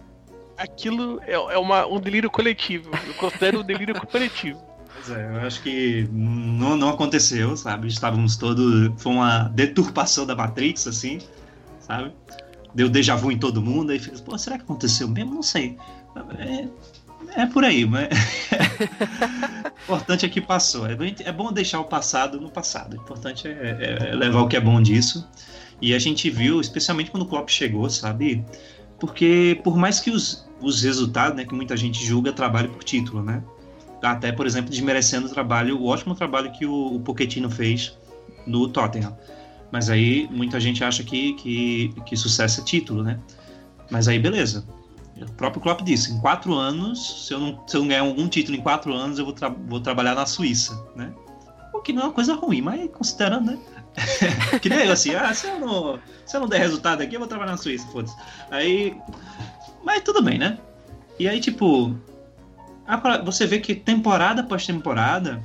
Aquilo é, é uma, um delírio coletivo. Eu considero um delírio coletivo. Pois é, eu acho que não, não aconteceu, sabe? Estávamos todos... Foi uma deturpação da Matrix, assim, sabe? Deu déjà vu em todo mundo. Aí fica, pô, será que aconteceu mesmo? Não sei. É, é por aí, mas... O importante é que passou. É bom deixar o passado no passado. O importante é, é levar o que é bom disso. E a gente viu, especialmente quando o Klopp chegou, sabe? Porque por mais que os, os resultados, né, que muita gente julga trabalho por título, né? Até, por exemplo, desmerecendo o trabalho, o ótimo trabalho que o, o Pochettino fez no Tottenham. Mas aí muita gente acha que, que, que sucesso é título, né? Mas aí beleza. O próprio Klopp disse, em quatro anos, se eu não, se eu não ganhar algum título em quatro anos, eu vou, tra- vou trabalhar na Suíça, né? O que não é uma coisa ruim, mas considerando, né? Que nem eu, assim, ah, se eu, não, se eu não der resultado aqui, eu vou trabalhar na Suíça, foda-se. Aí, mas tudo bem, né? E aí, tipo, a, você vê que temporada após temporada,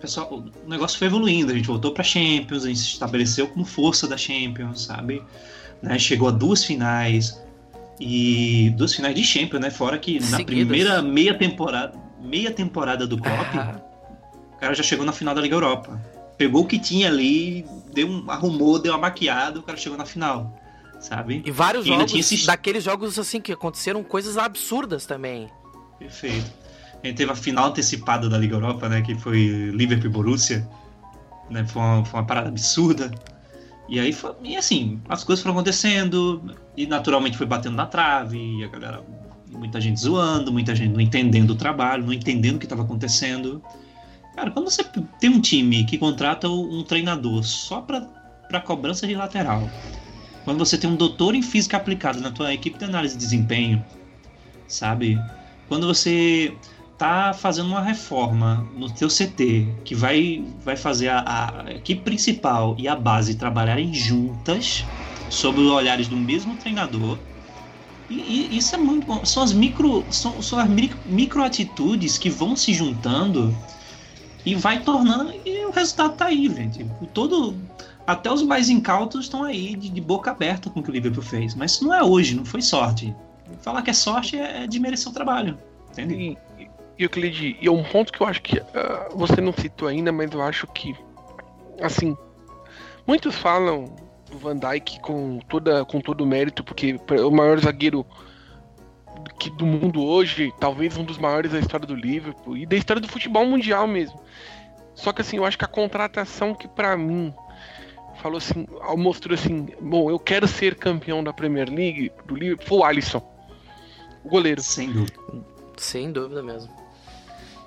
pessoal, o negócio foi evoluindo. A gente voltou pra Champions, a gente se estabeleceu como força da Champions, sabe? Né? Chegou a duas finais, e duas finais de Champions, né? Fora que na Seguidos. primeira meia temporada, meia temporada do Klopp, ah. o cara já chegou na final da Liga Europa. Pegou o que tinha ali, deu um, arrumou, deu uma maquiada, o cara chegou na final, sabe? E vários e jogos, esses... daqueles jogos assim que aconteceram coisas absurdas também. Perfeito. A gente teve a final antecipada da Liga Europa, né? Que foi Liverpool e Borussia, né? Foi uma, foi uma parada absurda. E aí, foi, e assim, as coisas foram acontecendo, e naturalmente foi batendo na trave, e a galera, muita gente zoando, muita gente não entendendo o trabalho, não entendendo o que estava acontecendo. Cara, quando você tem um time que contrata um treinador só pra, pra cobrança de lateral, quando você tem um doutor em física aplicada na tua equipe de análise de desempenho, sabe? Quando você tá fazendo uma reforma no teu C T, que vai, vai fazer a, a equipe principal e a base trabalharem juntas, sob os olhares do mesmo treinador, e, e isso é muito bom. São as micro, são, são as microatitudes que vão se juntando e vai tornando, e o resultado tá aí, gente. Todo, até os mais incautos estão aí de, de boca aberta com o que o Liverpool fez. Mas isso não é hoje, não foi sorte. Falar que é sorte é, é desmerecer o trabalho, entende? E, e o Cleide, e é um ponto que eu acho que uh, você não citou ainda, mas eu acho que, assim, muitos falam do Van Dijk com, toda, com todo o mérito, porque o maior zagueiro que do mundo hoje, talvez um dos maiores da história do Liverpool e da história do futebol mundial mesmo. Só que assim, eu acho que a contratação que pra mim falou assim, mostrou assim, bom, eu quero ser campeão da Premier League do Liverpool, foi o Alisson, o goleiro. Sem dúvida. Sem dúvida mesmo.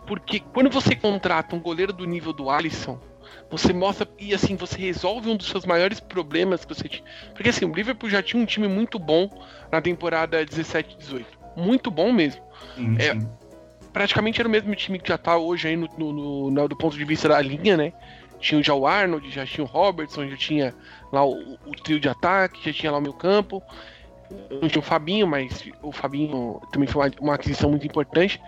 Porque quando você contrata um goleiro do nível do Alisson, você mostra, e assim, você resolve um dos seus maiores problemas que você tinha. Porque assim, o Liverpool já tinha um time muito bom na temporada dezessete dezoito. Muito bom mesmo. Sim, sim. É, praticamente era o mesmo time que já tá hoje aí no, no, no, no, do ponto de vista da linha, né? Tinha já o Arnold, já tinha o Robertson, já tinha lá o, o trio de ataque, já tinha lá o meio campo. Não tinha o Fabinho, mas o Fabinho também foi uma, uma aquisição muito importante.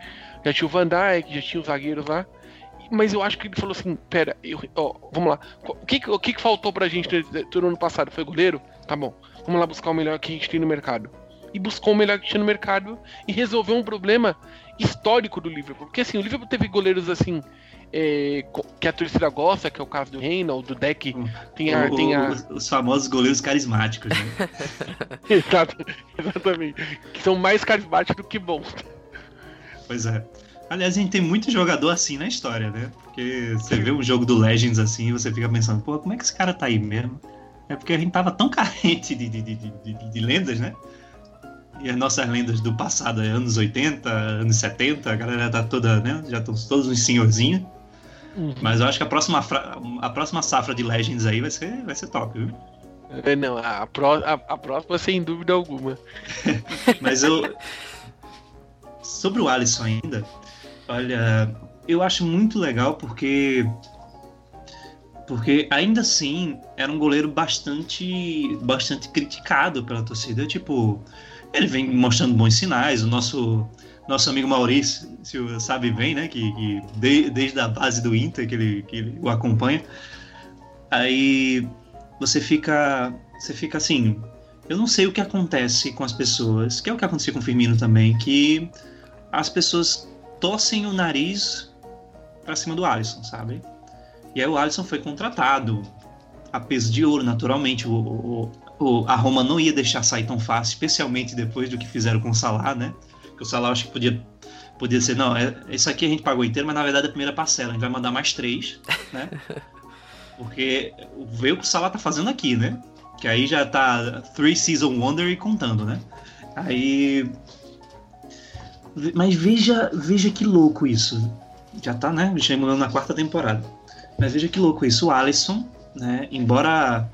Já tinha o Van Dijk, já tinha os zagueiros lá. Mas eu acho que ele falou assim, pera, eu, ó, vamos lá, o que, o que faltou pra gente no ano passado? Foi goleiro? Tá bom, vamos lá buscar o melhor que a gente tem no mercado. E buscou o melhor que tinha no mercado e resolveu um problema histórico do Liverpool. Porque assim, o Liverpool teve goleiros assim, é, que a torcida gosta, que é o caso do Reynolds, do Deck, tem a, o, tem a... os famosos goleiros carismáticos, né? Exato, exatamente, que são mais carismáticos do que bons. Pois é. Aliás, a gente tem muito jogador assim na história, né? Porque você vê um jogo do Legends assim e você fica pensando, pô, como é que esse cara tá aí mesmo? É porque a gente tava tão carente de, de, de, de, de lendas, né? E as nossas lendas do passado, anos oitenta, anos setenta, a galera tá toda, né? Já estão todos uns senhorzinhos. Uhum. Mas eu acho que a próxima, a próxima safra de Legends aí vai ser, vai ser top, viu? É, não, a, pró, a, a próxima sem dúvida alguma. Mas eu... Sobre o Alisson ainda... Olha, eu acho muito legal porque, porque ainda assim era um goleiro bastante, bastante criticado pela torcida. Tipo, ele vem mostrando bons sinais. O nosso, nosso amigo Maurício sabe bem, né? Que, que de, desde a base do Inter que ele, que ele o acompanha. Aí você fica, você fica assim, eu não sei o que acontece com as pessoas, que é o que aconteceu com o Firmino também, que as pessoas torcem o nariz pra cima do Alisson, sabe? E aí o Alisson foi contratado a peso de ouro, naturalmente. O, o, o, a Roma não ia deixar sair tão fácil, especialmente depois do que fizeram com o Salah, né? Porque o Salah, acho que podia, podia ser, não, é, isso aqui a gente pagou inteiro, mas na verdade é a primeira parcela, a gente vai mandar mais três, né? Porque veio o que o Salah tá fazendo aqui, né? Que aí já tá Three Season Wonder e contando, né? Aí... Mas veja, veja que louco isso. Já tá, né? Chegando na quarta temporada. Mas veja que louco isso. O Alisson, né? Embora,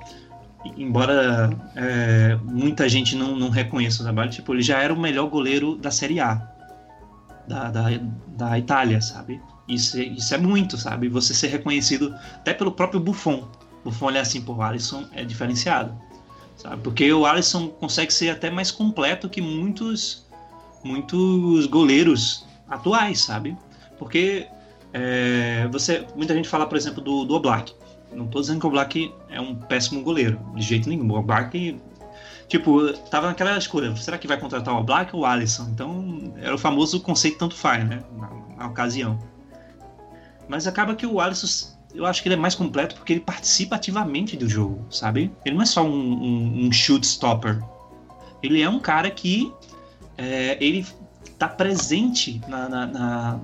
embora é, muita gente não, não reconheça o trabalho, tipo, ele já era o melhor goleiro da Série A, da, da, da Itália, sabe? Isso, isso é muito, sabe? Você ser reconhecido até pelo próprio Buffon. Buffon olhar assim, pô, o Alisson é diferenciado, sabe? Porque o Alisson consegue ser até mais completo que muitos... muitos goleiros atuais, sabe? Porque é, você, muita gente fala, por exemplo, do, do Oblak. Não tô dizendo que o Oblak é um péssimo goleiro, de jeito nenhum. O Oblak, tipo, tava naquela escolha, será que vai contratar o Oblak ou o Alisson? Então, era o famoso conceito tanto faz, né, na, na ocasião. Mas acaba que o Alisson, eu acho que ele é mais completo porque ele participa ativamente do jogo, sabe? Ele não é só um, um, um shoot stopper. Ele é um cara que é, ele tá presente na, na, na,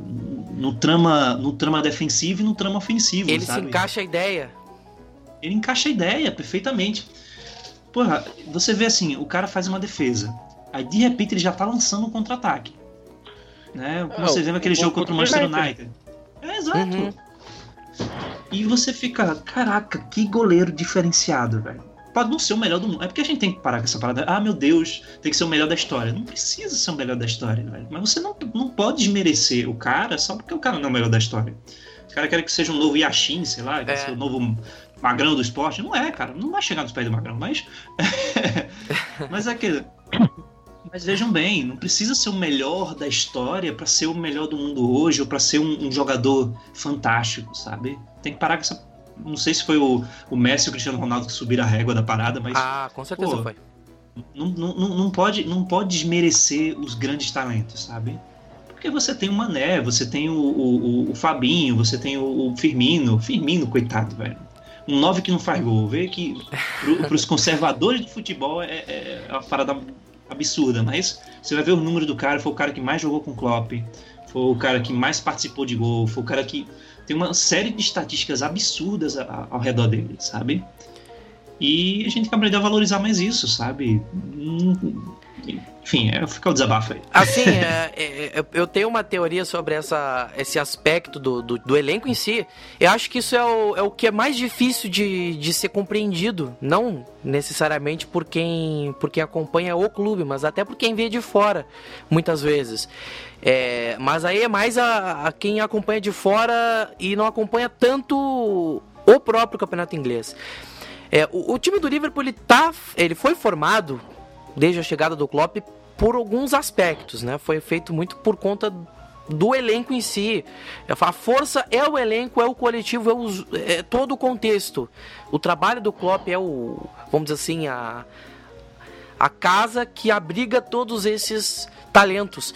no, trama, no trama defensivo e no trama ofensivo, ele sabe? Ele se encaixa a ideia. Ele encaixa a ideia perfeitamente. Porra, você vê assim, o cara faz uma defesa. Aí, de repente, ele já tá lançando um contra-ataque. Né? Como oh, você vê naquele jogo contra o Manchester United. É, exato. Uhum. E você fica, caraca, que goleiro diferenciado, velho. Pode não ser o melhor do mundo. É porque a gente tem que parar com essa parada. Ah, meu Deus, tem que ser o melhor da história. Não precisa ser o melhor da história, velho. Mas você não, não pode desmerecer o cara só porque o cara não é o melhor da história. O cara quer que seja um novo Yashin, sei lá, que é. seja o novo Magrão do esporte. Não é, cara. Não vai chegar nos pés do Magrão, mas... mas é que... Mas vejam bem, não precisa ser o melhor da história para ser o melhor do mundo hoje ou para ser um, um jogador fantástico, sabe? Tem que parar com essa... Não sei se foi o, o Messi e o Cristiano Ronaldo que subiram a régua da parada, mas... Ah, com certeza pô, foi. Não, não, não, pode, não pode desmerecer os grandes talentos, sabe? Porque você tem o Mané, você tem o, o, o Fabinho, você tem o, o Firmino. Firmino, coitado, velho. Um nove que não faz gol. Vê que para os conservadores de futebol é, é uma parada... absurda, mas você vai ver o número do cara, foi o cara que mais jogou com o Klopp, foi o cara que mais participou de gol, foi o cara que tem uma série de estatísticas absurdas ao redor dele, sabe? E a gente tem que aprender a valorizar mais isso, sabe? Enfim, é, fica o desabafo aí. Assim, é, é, eu tenho uma teoria sobre essa, esse aspecto do, do, do elenco em si. Eu acho que isso é o, é o que é mais difícil de, de ser compreendido. Não necessariamente por quem, por quem acompanha o clube, mas até por quem vê de fora, muitas vezes. É, mas aí é mais a, a quem acompanha de fora e não acompanha tanto o próprio campeonato inglês. É, o, o time do Liverpool, ele, tá, ele foi formado desde a chegada do Klopp por alguns aspectos, né? Foi feito muito por conta do elenco em si. A força é o elenco, é o coletivo, é, o, é todo o contexto. O trabalho do Klopp é o, vamos dizer assim, a, a casa que abriga todos esses talentos.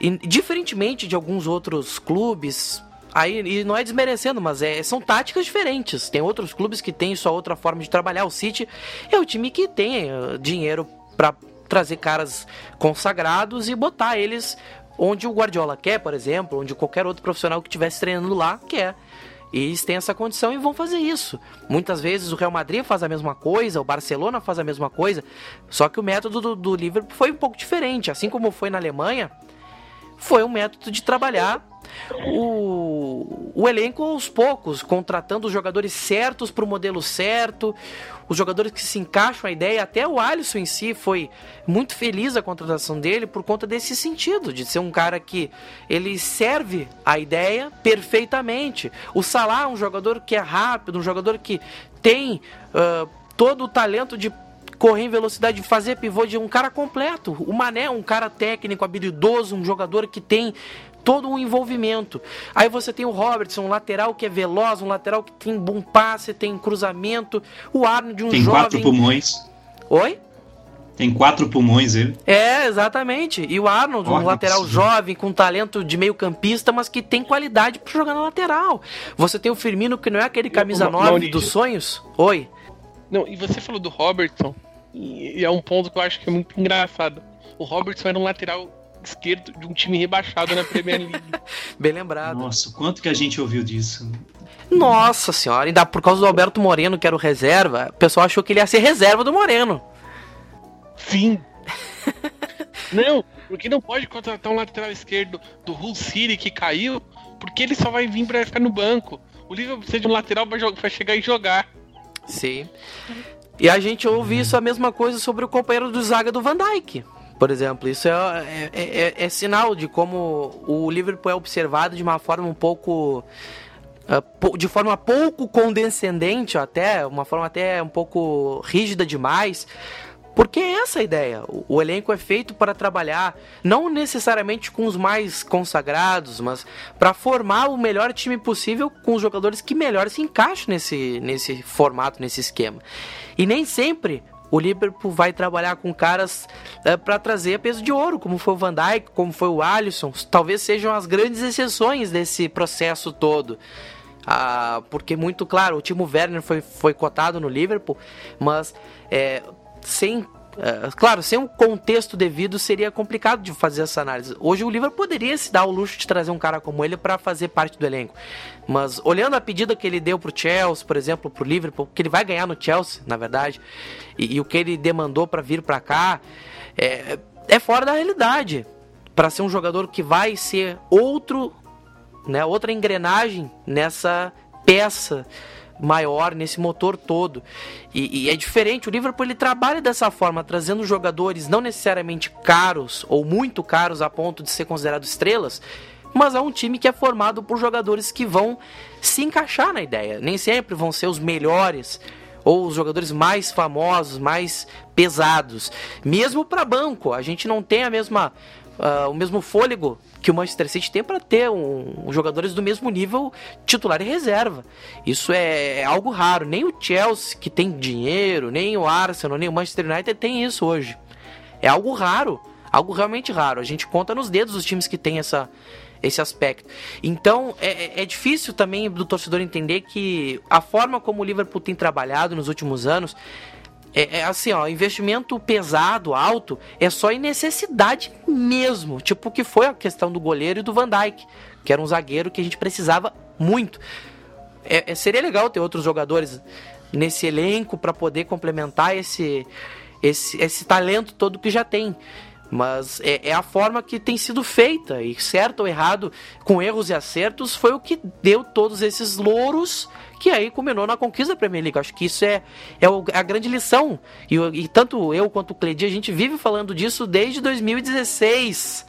E, diferentemente de alguns outros clubes... Aí, e não é desmerecendo, mas é, são táticas diferentes. Tem outros clubes que têm sua outra forma de trabalhar. O City é o time que tem dinheiro para trazer caras consagrados e botar eles onde o Guardiola quer, por exemplo, onde qualquer outro profissional que estivesse treinando lá quer. E eles têm essa condição e vão fazer isso. Muitas vezes o Real Madrid faz a mesma coisa, o Barcelona faz a mesma coisa, só que o método do, do Liverpool foi um pouco diferente. Assim como foi na Alemanha, foi um método de trabalhar... O, o elenco aos poucos, contratando os jogadores certos para o modelo certo, os jogadores que se encaixam à ideia. Até o Alisson em si foi muito feliz a contratação dele por conta desse sentido, de ser um cara que ele serve a ideia perfeitamente. O Salah é um jogador que é rápido, um jogador que tem uh, todo o talento de correr em velocidade, de fazer pivô, de um cara completo. O Mané, um cara técnico, habilidoso, um jogador que tem todo um envolvimento. Aí você tem o Robertson, um lateral que é veloz, um lateral que tem bom passe, tem cruzamento, o Arnold de um tem jovem... Tem quatro pulmões. Oi? Tem quatro pulmões ele. É, exatamente. E o Arnold, Arnold um lateral sim. jovem, com talento de meio campista, mas que tem qualidade para jogar na lateral. Você tem o Firmino, que não é aquele camisa nove dos sonhos. Oi? Não, e você falou do Robertson, e é um ponto que eu acho que é muito engraçado. O Robertson era um lateral... esquerdo de um time rebaixado na Premier League. Bem lembrado. Nossa, quanto que a gente ouviu disso. Nossa senhora, ainda por causa do Alberto Moreno, que era o reserva, o pessoal achou que ele ia ser reserva do Moreno. Sim. Não, porque não pode contratar um lateral esquerdo do Hull City que caiu, porque ele só vai vir pra ficar no banco. O Liverpool precisa de um lateral pra, jogar, pra chegar e jogar. Sim. E a gente ouve isso, a mesma coisa sobre o companheiro do zaga do Van Dijk. Por exemplo, isso é, é, é, é sinal de como o Liverpool é observado de uma forma um pouco... de forma pouco condescendente até, uma forma até um pouco rígida demais Porque é essa a ideia. O, o elenco é feito para trabalhar, não necessariamente com os mais consagrados, mas para formar o melhor time possível com os jogadores que melhor se encaixam nesse, nesse formato, nesse esquema. E nem sempre o Liverpool vai trabalhar com caras é, para trazer peso de ouro, como foi o Van Dijk, como foi o Alisson. Talvez sejam as grandes exceções desse processo todo. Ah, porque, muito claro, o Timo Werner foi, foi cotado no Liverpool, mas é, sem, é, claro, sem um contexto devido seria complicado de fazer essa análise. Hoje o Liverpool poderia se dar o luxo de trazer um cara como ele para fazer parte do elenco. Mas olhando a pedida que ele deu pro Chelsea, por exemplo, pro Liverpool, que ele vai ganhar no Chelsea, na verdade, e, e o que ele demandou para vir para cá, é, é fora da realidade. Para ser um jogador que vai ser outro... né, outra engrenagem nessa peça maior, nesse motor todo. E, e é diferente, o Liverpool ele trabalha dessa forma, trazendo jogadores não necessariamente caros ou muito caros a ponto de ser considerados estrelas, mas é um time que é formado por jogadores que vão se encaixar na ideia. Nem sempre vão ser os melhores ou os jogadores mais famosos, mais pesados. Mesmo para banco, a gente não tem a mesma... Uh, o mesmo fôlego que o Manchester City tem para ter um, um, jogadores do mesmo nível titular e reserva. Isso é, é algo raro. Nem o Chelsea, que tem dinheiro, nem o Arsenal, nem o Manchester United tem isso hoje. É algo raro, algo realmente raro. A gente conta nos dedos os times que tem essa, esse aspecto. Então é, é difícil também do torcedor entender que a forma como o Liverpool tem trabalhado nos últimos anos é assim, ó, investimento pesado, alto, é só em necessidade mesmo. Tipo que foi a questão do goleiro e do Van Dijk, que era um zagueiro que a gente precisava muito. É, seria legal ter outros jogadores nesse elenco para poder complementar esse, esse, esse talento todo que já tem. Mas é, é a forma que tem sido feita, e certo ou errado, com erros e acertos, foi o que deu todos esses louros que aí culminou na conquista da Premier League. Acho que isso é, é a grande lição, e, e tanto eu quanto o Cledi, a gente vive falando disso desde dois mil e dezesseis.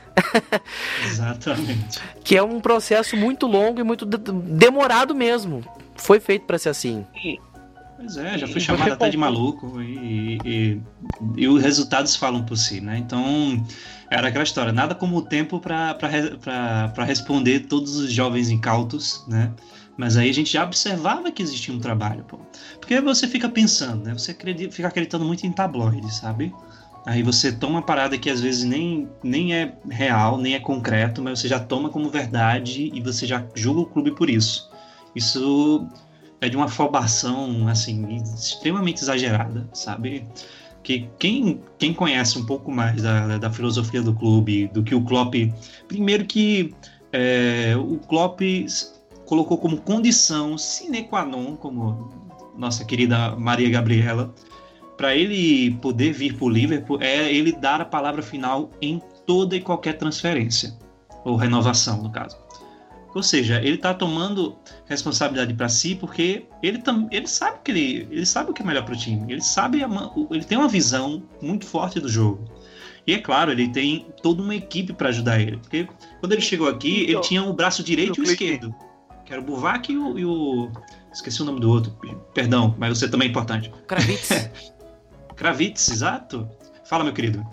Exatamente. Que é um processo muito longo e muito de- demorado mesmo. Foi feito para ser assim. Pois é, já fui chamado até de maluco e, e, e os resultados falam por si, né? Então, era aquela história, nada como o tempo para responder todos os jovens incautos, né? Mas aí a gente já observava que existia um trabalho, pô. Porque você fica pensando, né? Você acredita, fica acreditando muito em tabloides, sabe? Aí você toma uma parada que às vezes nem, nem é real, nem é concreto, mas você já toma como verdade e você já julga o clube por isso. Isso... é de uma afobação, assim, extremamente exagerada, sabe? Que quem, quem conhece um pouco mais da, da filosofia do clube, do que o Klopp... Primeiro que é, o Klopp colocou como condição sine qua non, como nossa querida Maria Gabriela, para ele poder vir para o Liverpool, é ele dar a palavra final em toda e qualquer transferência, ou renovação, no caso. Ou seja, ele está tomando responsabilidade para si porque ele, tam, ele, sabe que ele, ele sabe o que é melhor para o time. Ele, sabe a, ele tem uma visão muito forte do jogo. E é claro, ele tem toda uma equipe para ajudar ele. Porque quando ele chegou aqui, ele tinha o braço direito e o esquerdo. Que era o Buvac e o, e o... esqueci o nome do outro. Perdão, mas você também é importante. Kravitz. Kravitz, exato. Fala, meu querido.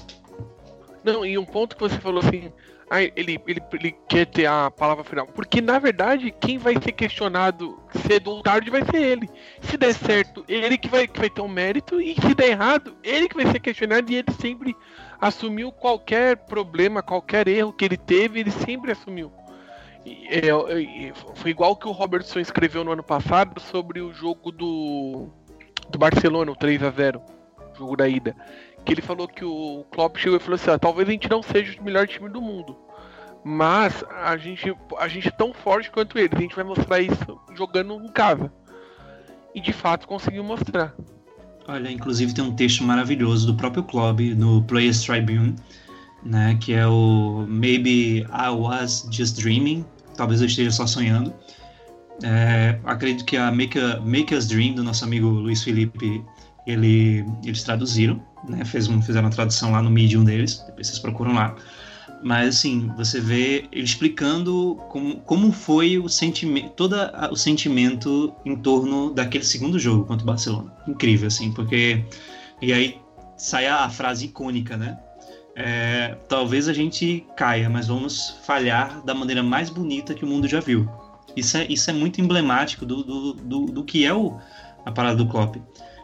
Não, e um ponto que você falou assim... Ah, ele, ele, ele quer ter a palavra final. Porque, na verdade, quem vai ser questionado cedo ou tarde vai ser ele. Se der certo, ele que vai, que vai ter um mérito. E se der errado, ele que vai ser questionado. E ele sempre assumiu qualquer problema, qualquer erro que ele teve. Ele sempre assumiu. E, é, é, foi igual que o Robertson escreveu no ano passado sobre o jogo do, do Barcelona, o três a zero. Jogo da ida. Que ele falou que o Klopp chegou e falou assim, ah, talvez a gente não seja o melhor time do mundo, mas a gente, a gente é tão forte quanto eles, a gente vai mostrar isso jogando em casa. E de fato conseguiu mostrar. Olha, inclusive tem um texto maravilhoso do próprio Klopp no Players Tribune, né, que é o Maybe I Was Just Dreaming, talvez eu esteja só sonhando. É, acredito que a Make, a Make Us Dream do nosso amigo Luiz Felipe, ele, eles traduziram, né? Fez um, fizeram uma tradução lá no Medium deles, depois vocês procuram lá. Mas assim, você vê ele explicando como, como foi o sentimento, todo o sentimento em torno daquele segundo jogo contra o Barcelona. Incrível, assim, porque... E aí sai a frase icônica, né? É, talvez a gente caia, mas vamos falhar da maneira mais bonita que o mundo já viu. Isso é, isso é muito emblemático do, do, do, do que é o, a parada do Klopp.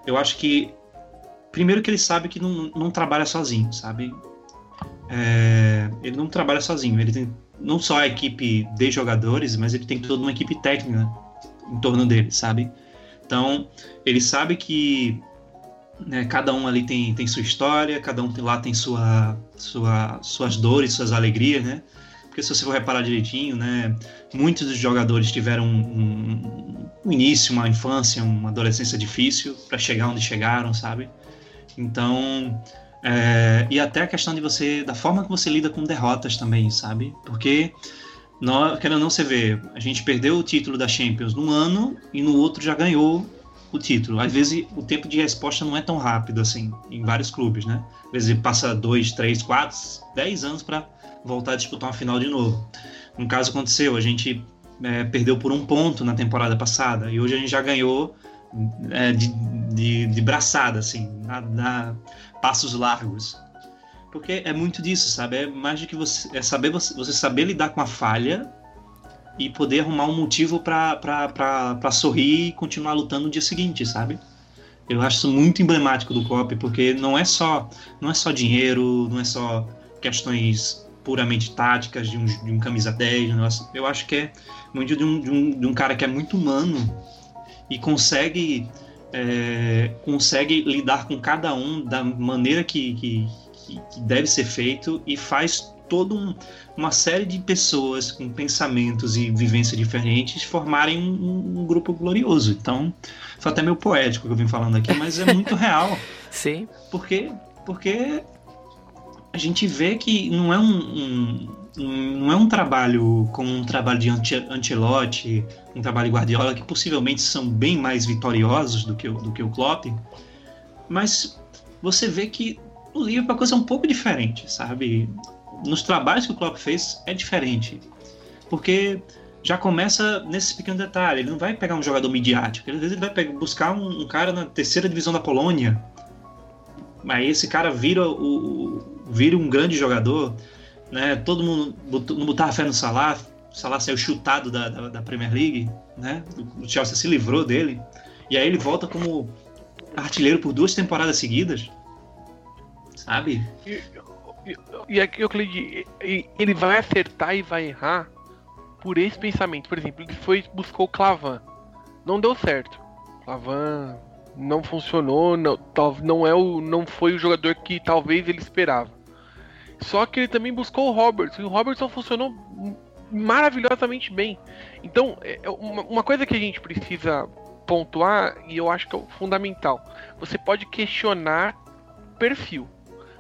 Eu acho que, primeiro que ele sabe que não, não trabalha sozinho, sabe? É, ele não trabalha sozinho, ele tem não só a equipe de jogadores, mas ele tem toda uma equipe técnica em torno dele, sabe? Então, ele sabe que, né, cada um ali tem, tem sua história, cada um lá tem sua, sua, suas dores, suas alegrias, né? Porque se você for reparar direitinho, né, muitos dos jogadores tiveram um, um início, uma infância, uma adolescência difícil para chegar onde chegaram, sabe? Então, é, e até a questão de você, da forma que você lida com derrotas também, sabe? Porque, não, querendo ou não, você vê, a gente perdeu o título da Champions num ano e no outro já ganhou o título. Às vezes o tempo de resposta não é tão rápido assim, em vários clubes, né? Às vezes ele passa dois, três, quatro, dez anos para voltar a disputar uma final de novo. Um caso aconteceu, a gente é, perdeu por um ponto na temporada passada e hoje a gente já ganhou é, de, de, de braçada, assim, na, na passos largos. Porque é muito disso, sabe? É mais do que você, é saber, você saber lidar com a falha e poder arrumar um motivo pra, pra, pra, pra sorrir e continuar lutando no dia seguinte, sabe? Eu acho isso muito emblemático do Klopp, porque não é só, não é só dinheiro, não é só questões puramente táticas de um, de um camisa dez, eu acho que é muito de um, de um, de um cara que é muito humano e consegue, é, consegue lidar com cada um da maneira que, que, que deve ser feito e faz toda um, uma série de pessoas com pensamentos e vivências diferentes formarem um, um grupo glorioso. Então, foi até meio poético que eu vim falando aqui, mas é muito real. Sim. Porque, porque a gente vê que não é um, um, um, não é um trabalho como um trabalho de Ancelotti, um trabalho de Guardiola, que possivelmente são bem mais vitoriosos do que o, do que o Klopp, mas você vê que no livro a coisa é um pouco diferente, sabe? Nos trabalhos que o Klopp fez é diferente, porque já começa nesse pequeno detalhe. Ele não vai pegar um jogador midiático, às vezes ele vai pegar, buscar um, um cara na terceira divisão da Polônia, aí esse cara vira, o, vira um grande jogador, né? Todo mundo botou, não botava fé no Salah, o Salah saiu chutado da, da, da Premier League, né? O Chelsea se livrou dele, e aí ele volta como artilheiro por duas temporadas seguidas, sabe? E aqui eu acredito, ele vai acertar e vai errar por esse pensamento. Por exemplo, ele foi, buscou o Clavan, não deu certo. Clavan não funcionou, não, não, é o, não foi o jogador que talvez ele esperava. Só que ele também buscou o Robertson, e o Robertson funcionou maravilhosamente bem. Então, uma coisa que a gente precisa pontuar, e eu acho que é fundamental, você pode questionar perfil.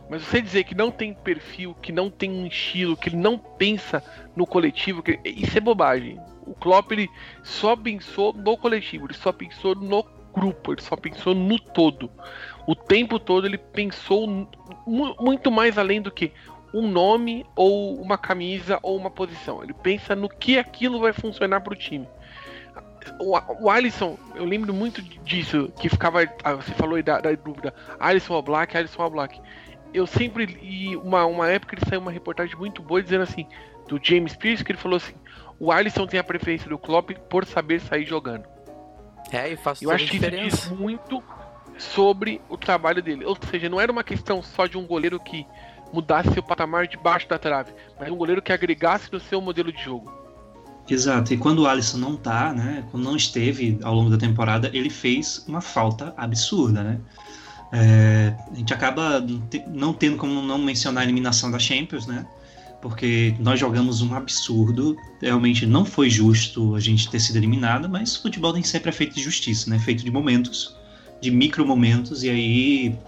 Mas você dizer que não tem perfil, que não tem um estilo, que ele não pensa no coletivo, que... isso é bobagem. O Klopp, ele só pensou no coletivo, ele só pensou no grupo, ele só pensou no todo. O tempo todo ele pensou mu- muito mais além do que um nome, ou uma camisa, ou uma posição. Ele pensa no que aquilo vai funcionar para o time. O, o Alisson, eu lembro muito disso, que ficava, você falou aí da, da dúvida, Alisson Oblak, Alisson Oblak. Eu sempre li, uma, uma época ele saiu uma reportagem muito boa dizendo assim, do James Pearce, que ele falou assim, o Alisson tem a preferência do Klopp por saber sair jogando. É, e faz toda a diferença. Eu acho que isso diz muito sobre o trabalho dele. Ou seja, não era uma questão só de um goleiro que mudasse seu patamar debaixo da trave, mas um goleiro que agregasse no seu modelo de jogo. Exato, e quando o Alisson não tá, né, quando não esteve ao longo da temporada, ele fez uma falta absurda, né? É, a gente acaba não tendo como não mencionar a eliminação da Champions, né? Porque nós jogamos um absurdo, realmente não foi justo a gente ter sido eliminado, mas o futebol nem sempre é feito de justiça, né? Feito de momentos, de micro momentos, e aí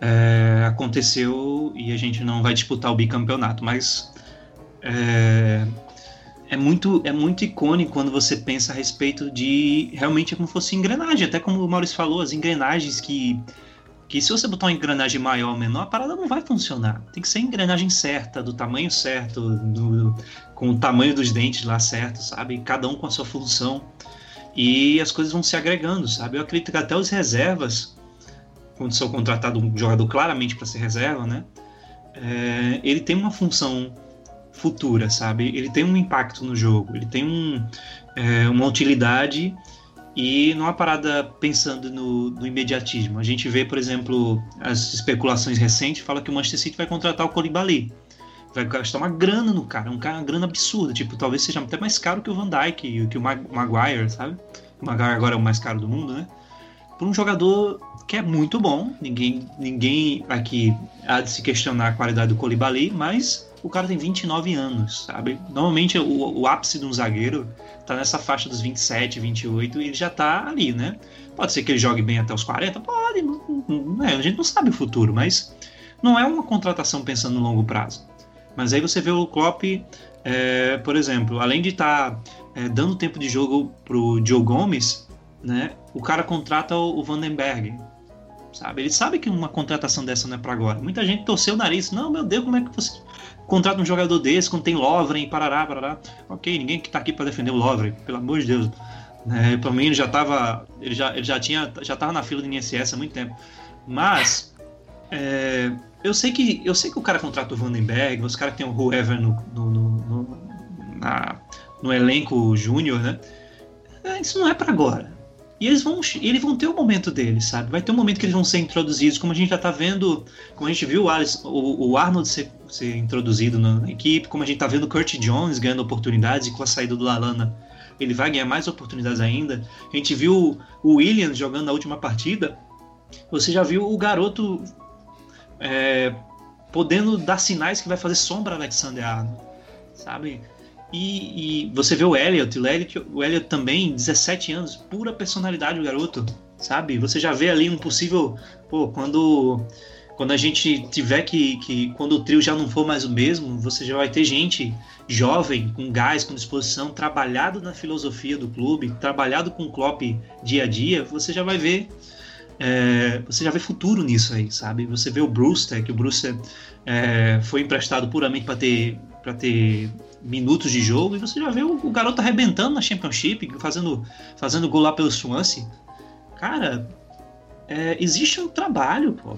é, aconteceu e a gente não vai disputar o bicampeonato, mas é, é, muito, é muito icônico quando você pensa a respeito de, realmente é como se fosse engrenagem, até como o Maurício falou, as engrenagens que que se você botar uma engrenagem maior ou menor, a parada não vai funcionar. Tem que ser a engrenagem certa, do tamanho certo, do, com o tamanho dos dentes lá certo, sabe? Cada um com a sua função. E as coisas vão se agregando, sabe? Eu acredito que até os reservas quando sou contratado um jogador claramente para ser reserva, né? É, ele tem uma função futura, sabe? Ele tem um impacto no jogo, ele tem um, é, uma utilidade e não é uma parada pensando no, no imediatismo. A gente vê, por exemplo, as especulações recentes falam que o Manchester City vai contratar o Koulibaly, vai gastar uma grana no cara, um cara, uma grana absurda, tipo, talvez seja até mais caro que o Van Dijk e que o Maguire, sabe? O Maguire agora é o mais caro do mundo, né? Por um jogador que é muito bom, ninguém, ninguém aqui há de se questionar a qualidade do Koulibaly, mas o cara tem vinte e nove anos, sabe? Normalmente o, o ápice de um zagueiro tá nessa faixa dos vinte e sete, vinte e oito, e ele já tá ali, né? Pode ser que ele jogue bem até os quarenta? Pode, não, não, é, a gente não sabe o futuro, mas não é uma contratação pensando no longo prazo. Mas aí você vê o Klopp, é, por exemplo, além de estar tá, é, dando tempo de jogo pro Joe Gomez, né? O cara contrata o, o Van den Berg, sabe? Ele sabe que uma contratação dessa não é pra agora. Muita gente torceu o nariz, não, meu Deus, como é que você contrata um jogador desse quando tem Lovren, parará, parará. Ok, ninguém que tá aqui pra defender o Lovren, pelo amor de Deus. É, pra mim ele já tava, ele já, ele já tinha, já tava na fila do I N S S há muito tempo. Mas, é, eu, sei que, eu sei que o cara contrata o Van den Berg, os caras que tem o Whoever no, no, no, no, na, no elenco júnior, né? É, isso não é pra agora. E eles vão, eles vão ter o momento deles, sabe? Vai ter um momento que eles vão ser introduzidos, como a gente já tá vendo, como a gente viu o, Alisson, o, o Arnold ser, ser introduzido na, na equipe, como a gente tá vendo o Curtis Jones ganhando oportunidades, e com a saída do Lallana ele vai ganhar mais oportunidades ainda. A gente viu o Williams jogando na última partida, você já viu o garoto é, podendo dar sinais que vai fazer sombra a Alexander-Arnold, sabe? E, e você vê o Elliot, o Elliot, o Elliot também, dezessete anos, pura personalidade o garoto, sabe? Você já vê ali um possível, pô, quando, quando a gente tiver que, que, quando o trio já não for mais o mesmo, você já vai ter gente jovem, com gás, com disposição, trabalhado na filosofia do clube, trabalhado com o Klopp dia a dia, você já vai ver, é, você já vê futuro nisso aí, sabe? Você vê o Brewster, que o Brewster é, foi emprestado puramente para ter, pra ter minutos de jogo, e você já vê o, o garoto arrebentando na Championship, fazendo, fazendo gol lá pelo Swansea. Cara, é, existe um trabalho, pô.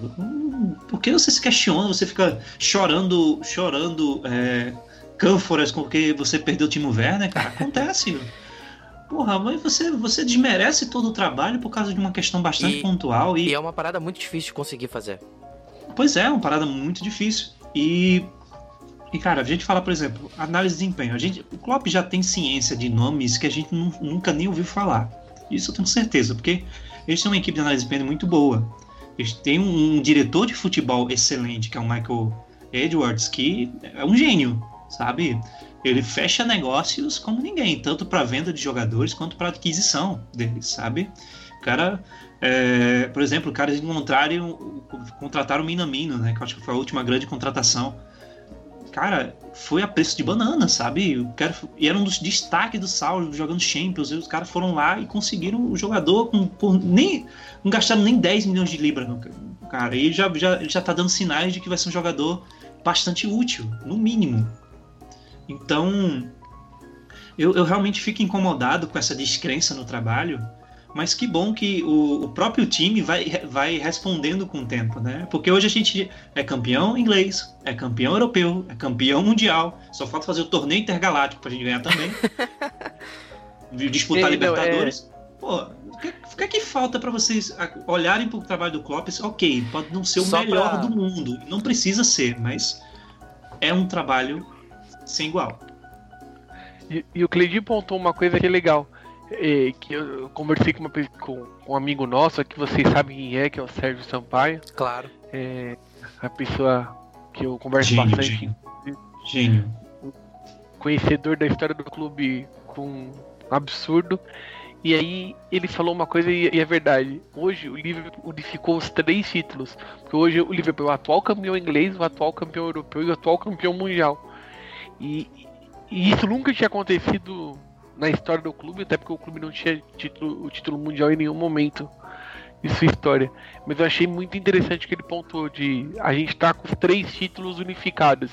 Por que você se questiona, você fica chorando, chorando é, cânforas porque você perdeu o Timo Werner, cara? Acontece. Porra, mas você, você desmerece todo o trabalho por causa de uma questão bastante e, pontual. E... e é uma parada muito difícil de conseguir fazer. Pois é, é uma parada muito difícil. E... E, cara, a gente fala, por exemplo, análise de desempenho. A gente, o Klopp já tem ciência de nomes que a gente nu, nunca nem ouviu falar. Isso eu tenho certeza, porque eles têm uma equipe de análise de desempenho muito boa. Eles têm um, um diretor de futebol excelente, que é o Michael Edwards, que é um gênio, sabe? Ele fecha negócios como ninguém, tanto para venda de jogadores quanto para aquisição deles, sabe? O cara... É, por exemplo, caras encontraram, contrataram o Minamino, né? Que eu acho que foi a última grande contratação. Cara, foi a preço de banana, sabe? O cara, e era um dos destaques do Saul jogando Champions. E os caras foram lá e conseguiram o jogador com, por nem, não gastaram nem dez milhões de libras no cara. E ele já, já, ele já tá dando sinais de que vai ser um jogador bastante útil, no mínimo. Então, eu, eu realmente fico incomodado com essa descrença no trabalho. Mas que bom que o, o próprio time vai, vai respondendo com o tempo, né? Porque hoje a gente é campeão inglês, é campeão europeu, é campeão mundial. Só falta fazer o torneio intergaláctico pra gente ganhar também. Disputar Ei, Libertadores. Não, é... Pô, o que, que, que falta pra vocês olharem pro trabalho do Klopp? Ok, pode não ser o Só melhor pra... do mundo. Não precisa ser, mas é um trabalho sem igual. E, e o Cleide pontou uma coisa que é legal. Que eu conversei com, uma, com um amigo nosso, que vocês sabem quem é, que é o Sérgio Sampaio. Claro. É a pessoa que eu converso gênio, bastante. Gênio. Gênio. Conhecedor da história do clube com um absurdo. E aí ele falou uma coisa e, e é verdade. Hoje o Liverpool unificou os três títulos. Porque hoje o Liverpool é o atual campeão inglês, o atual campeão europeu e o atual campeão mundial. E, e isso nunca tinha acontecido... na história do clube, até porque o clube não tinha título, o título mundial em nenhum momento de sua história. Mas eu achei muito interessante que ele pontuou de a gente tá com os três títulos unificados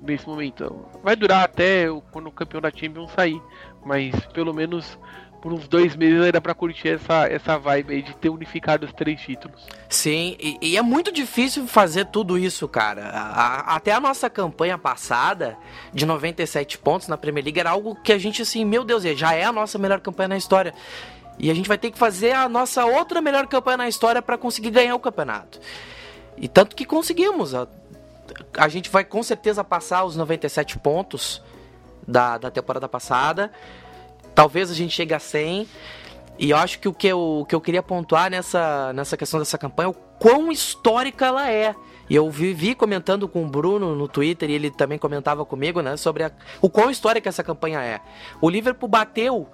nesse momento. Vai durar até quando o campeão da Champions sair, mas pelo menos por uns dois meses ainda pra curtir essa, essa vibe aí de ter unificado os três títulos. Sim, e, e é muito difícil fazer tudo isso, cara. A, a, até a nossa campanha passada, de noventa e sete pontos na Premier League, era algo que a gente, assim, meu Deus, já é a nossa melhor campanha na história. E a gente vai ter que fazer a nossa outra melhor campanha na história pra conseguir ganhar o campeonato. E tanto que conseguimos. A, a gente vai com certeza passar os noventa e sete pontos da, da temporada passada. Talvez a gente chegue a cem, e eu acho que o que eu, o que eu queria pontuar nessa, nessa questão dessa campanha é o quão histórica ela é. E eu vivi comentando com o Bruno no Twitter, e ele também comentava comigo, né, sobre a, o quão histórica essa campanha é. O Liverpool bateu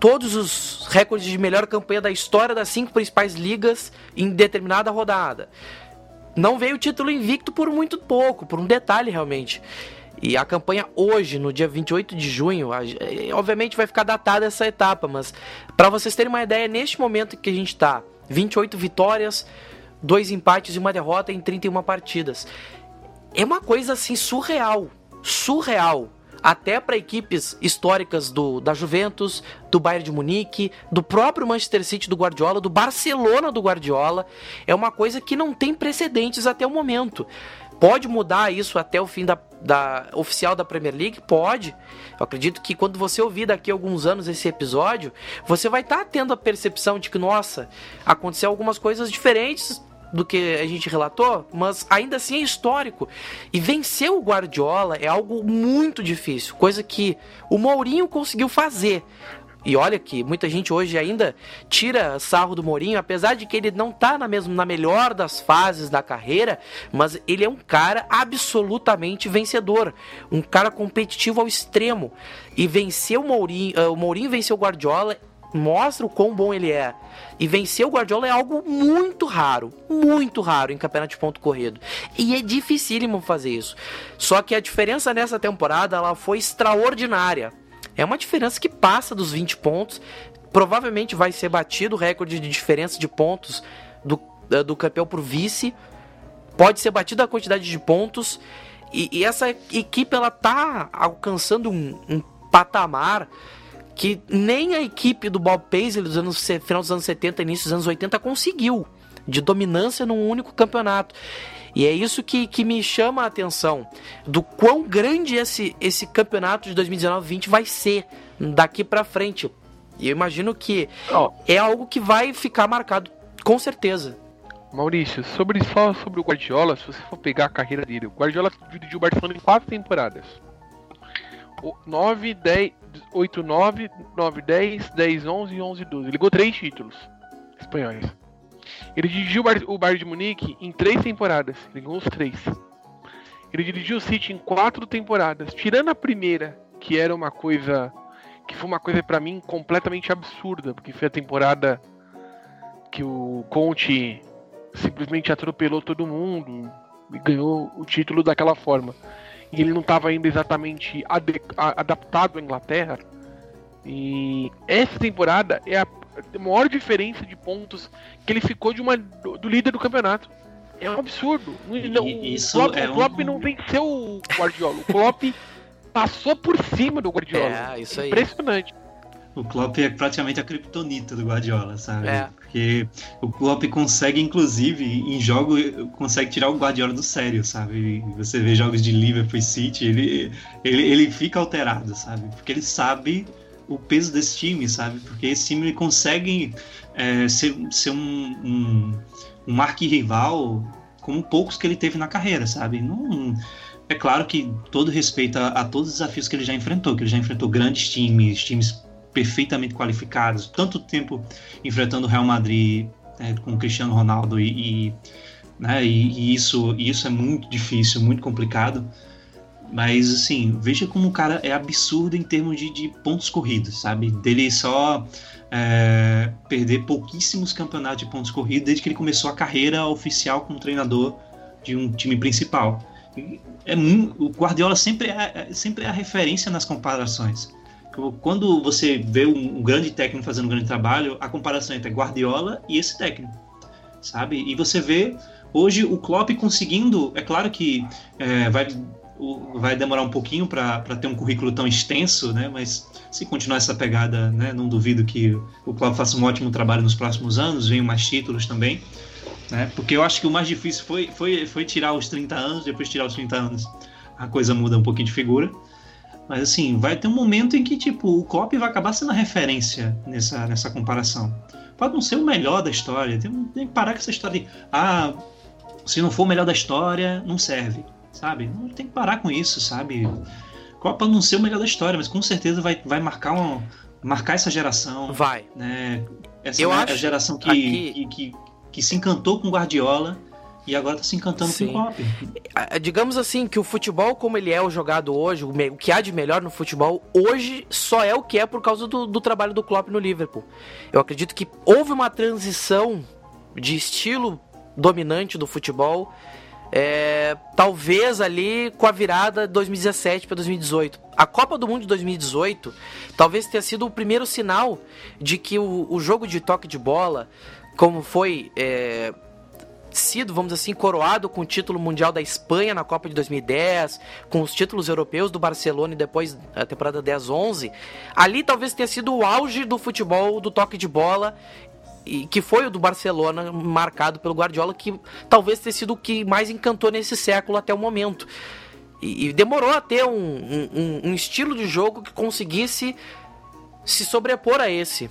todos os recordes de melhor campanha da história das cinco principais ligas em determinada rodada. Não veio o título invicto por muito pouco, por um detalhe realmente. E a campanha hoje, no dia vinte e oito de junho, obviamente vai ficar datada essa etapa, mas para vocês terem uma ideia, neste momento que a gente está, vinte e oito vitórias, dois empates e uma derrota em trinta e uma partidas. É uma coisa assim surreal, surreal, até para equipes históricas do, da Juventus, do Bayern de Munique, do próprio Manchester City do Guardiola, do Barcelona do Guardiola. É uma coisa que não tem precedentes até o momento. Pode mudar isso até o fim da, da oficial da Premier League? Pode. Eu acredito que quando você ouvir daqui a alguns anos esse episódio, você vai estar tá tendo a percepção de que, nossa, aconteceu algumas coisas diferentes do que a gente relatou, mas ainda assim é histórico. E vencer o Guardiola é algo muito difícil, coisa que o Mourinho conseguiu fazer. E olha que muita gente hoje ainda tira sarro do Mourinho, apesar de que ele não tá na, mesmo, na melhor das fases da carreira, mas ele é um cara absolutamente vencedor, um cara competitivo ao extremo. E vencer o Mourinho, uh, o Mourinho venceu o Guardiola, mostra o quão bom ele é. E vencer o Guardiola é algo muito raro, muito raro em campeonato de ponto corrido. E é dificílimo fazer isso. Só que a diferença nessa temporada, ela foi extraordinária. É uma diferença que passa dos vinte pontos, provavelmente vai ser batido o recorde de diferença de pontos do, do campeão para o vice, pode ser batida a quantidade de pontos, e, e essa equipe ela tá alcançando um, um patamar que nem a equipe do Bob Paisley dos anos, final dos anos setenta, início dos anos oitenta conseguiu, de dominância num único campeonato. E é isso que, que me chama a atenção, do quão grande esse, esse campeonato de dois mil e dezenove vinte vai ser daqui pra frente. E eu imagino que oh. é algo que vai ficar marcado, com certeza. Maurício, sobre, só sobre o Guardiola, se você for pegar a carreira dele, o Guardiola dividiu o Barcelona em quatro temporadas. nove, dez, oito, nove, nove, dez, dez, onze, onze, doze. Ele ganhou três títulos espanhóis. Ele dirigiu o Bayern de Munique em três temporadas, ele ganhou os três. Ele dirigiu o City em quatro temporadas, tirando a primeira, que era uma coisa, que foi uma coisa pra mim completamente absurda, porque foi a temporada que o Conte simplesmente atropelou todo mundo e ganhou o título daquela forma. E ele não estava ainda exatamente ad- adaptado à Inglaterra. E essa temporada é a maior diferença de pontos que ele ficou de uma, do, do líder do campeonato. É um absurdo. Não, Isso o Klopp, é um... o Klopp não venceu o Guardiola. O Klopp passou por cima do Guardiola. É, isso aí. Impressionante. O Klopp é praticamente a criptonita do Guardiola, sabe? É. Porque o Klopp consegue, inclusive, em jogo, consegue tirar o Guardiola do sério, sabe? Você vê jogos de Liverpool e City, ele, ele, ele fica alterado, sabe? Porque ele sabe o peso desse time, sabe? Porque esse time consegue é, ser, ser um, um, um arquirrival como poucos que ele teve na carreira, sabe? Não, é claro que todo respeito a, a todos os desafios que ele já enfrentou, que ele já enfrentou grandes times, times perfeitamente qualificados, tanto tempo enfrentando o Real Madrid é, com o Cristiano Ronaldo e, e, né, e, e isso, isso é muito difícil, muito complicado. Mas, assim, veja como o cara é absurdo em termos de, de pontos corridos, sabe? Dele só é, perder pouquíssimos campeonatos de pontos corridos desde que ele começou a carreira oficial como treinador de um time principal. E é, o Guardiola sempre é, é, sempre é a referência nas comparações. Quando você vê um, um grande técnico fazendo um grande trabalho, a comparação é entre Guardiola e esse técnico, sabe? E você vê hoje o Klopp conseguindo... É claro que é, vai... o, vai demorar um pouquinho para ter um currículo tão extenso, né? Mas se continuar essa pegada, né, não duvido que o Klopp faça um ótimo trabalho nos próximos anos, venham mais títulos também, né? Porque eu acho que o mais difícil foi, foi, foi tirar os trinta anos, depois tirar os trinta anos a coisa muda um pouquinho de figura. Mas assim, vai ter um momento em que tipo, o Klopp vai acabar sendo a referência nessa, nessa comparação. Pode não ser o melhor da história, tem, tem que parar com essa história de ah, se não for o melhor da história, não serve, sabe? Não tem que parar com isso, sabe? Klopp pode não ser o melhor da história, mas com certeza vai, vai marcar, um, marcar essa geração. Vai. Né? Essa Eu é acho a geração que, aqui... que, que, que se encantou com Guardiola e agora tá se encantando Sim. com o Klopp. Digamos assim, que o futebol como ele é o jogado hoje, o que há de melhor no futebol hoje só é o que é por causa do, do trabalho do Klopp no Liverpool. Eu acredito que houve uma transição de estilo dominante do futebol, é, talvez ali com a virada de dois mil e dezessete para dois mil e dezoito. A Copa do Mundo de dois mil e dezoito talvez tenha sido o primeiro sinal de que o, o jogo de toque de bola, como foi... É, sido, vamos dizer assim, coroado com o título mundial da Espanha na Copa de dois mil e dez, com os títulos europeus do Barcelona e depois a temporada dez onze, ali talvez tenha sido o auge do futebol, do toque de bola, e que foi o do Barcelona, marcado pelo Guardiola, que talvez tenha sido o que mais encantou nesse século até o momento. E, e demorou a ter um, um, um estilo de jogo que conseguisse se sobrepor a esse,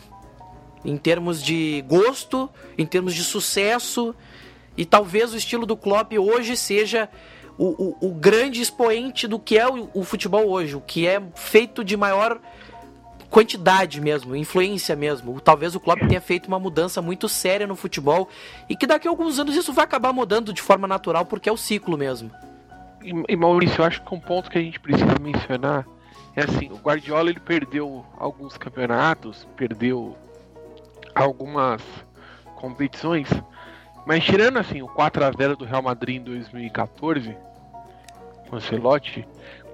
em termos de gosto, em termos de sucesso. E talvez o estilo do Klopp hoje seja o, o, o grande expoente do que é o, o futebol hoje, o que é feito de maior quantidade mesmo, influência mesmo. Talvez o Klopp tenha feito uma mudança muito séria no futebol e que daqui a alguns anos isso vai acabar mudando de forma natural, porque é o ciclo mesmo. E, e Maurício, eu acho que um ponto que a gente precisa mencionar é assim, o Guardiola ele perdeu alguns campeonatos, perdeu algumas competições... Mas tirando assim, o quatro a zero do Real Madrid em dois mil e catorze, com o Ancelotti,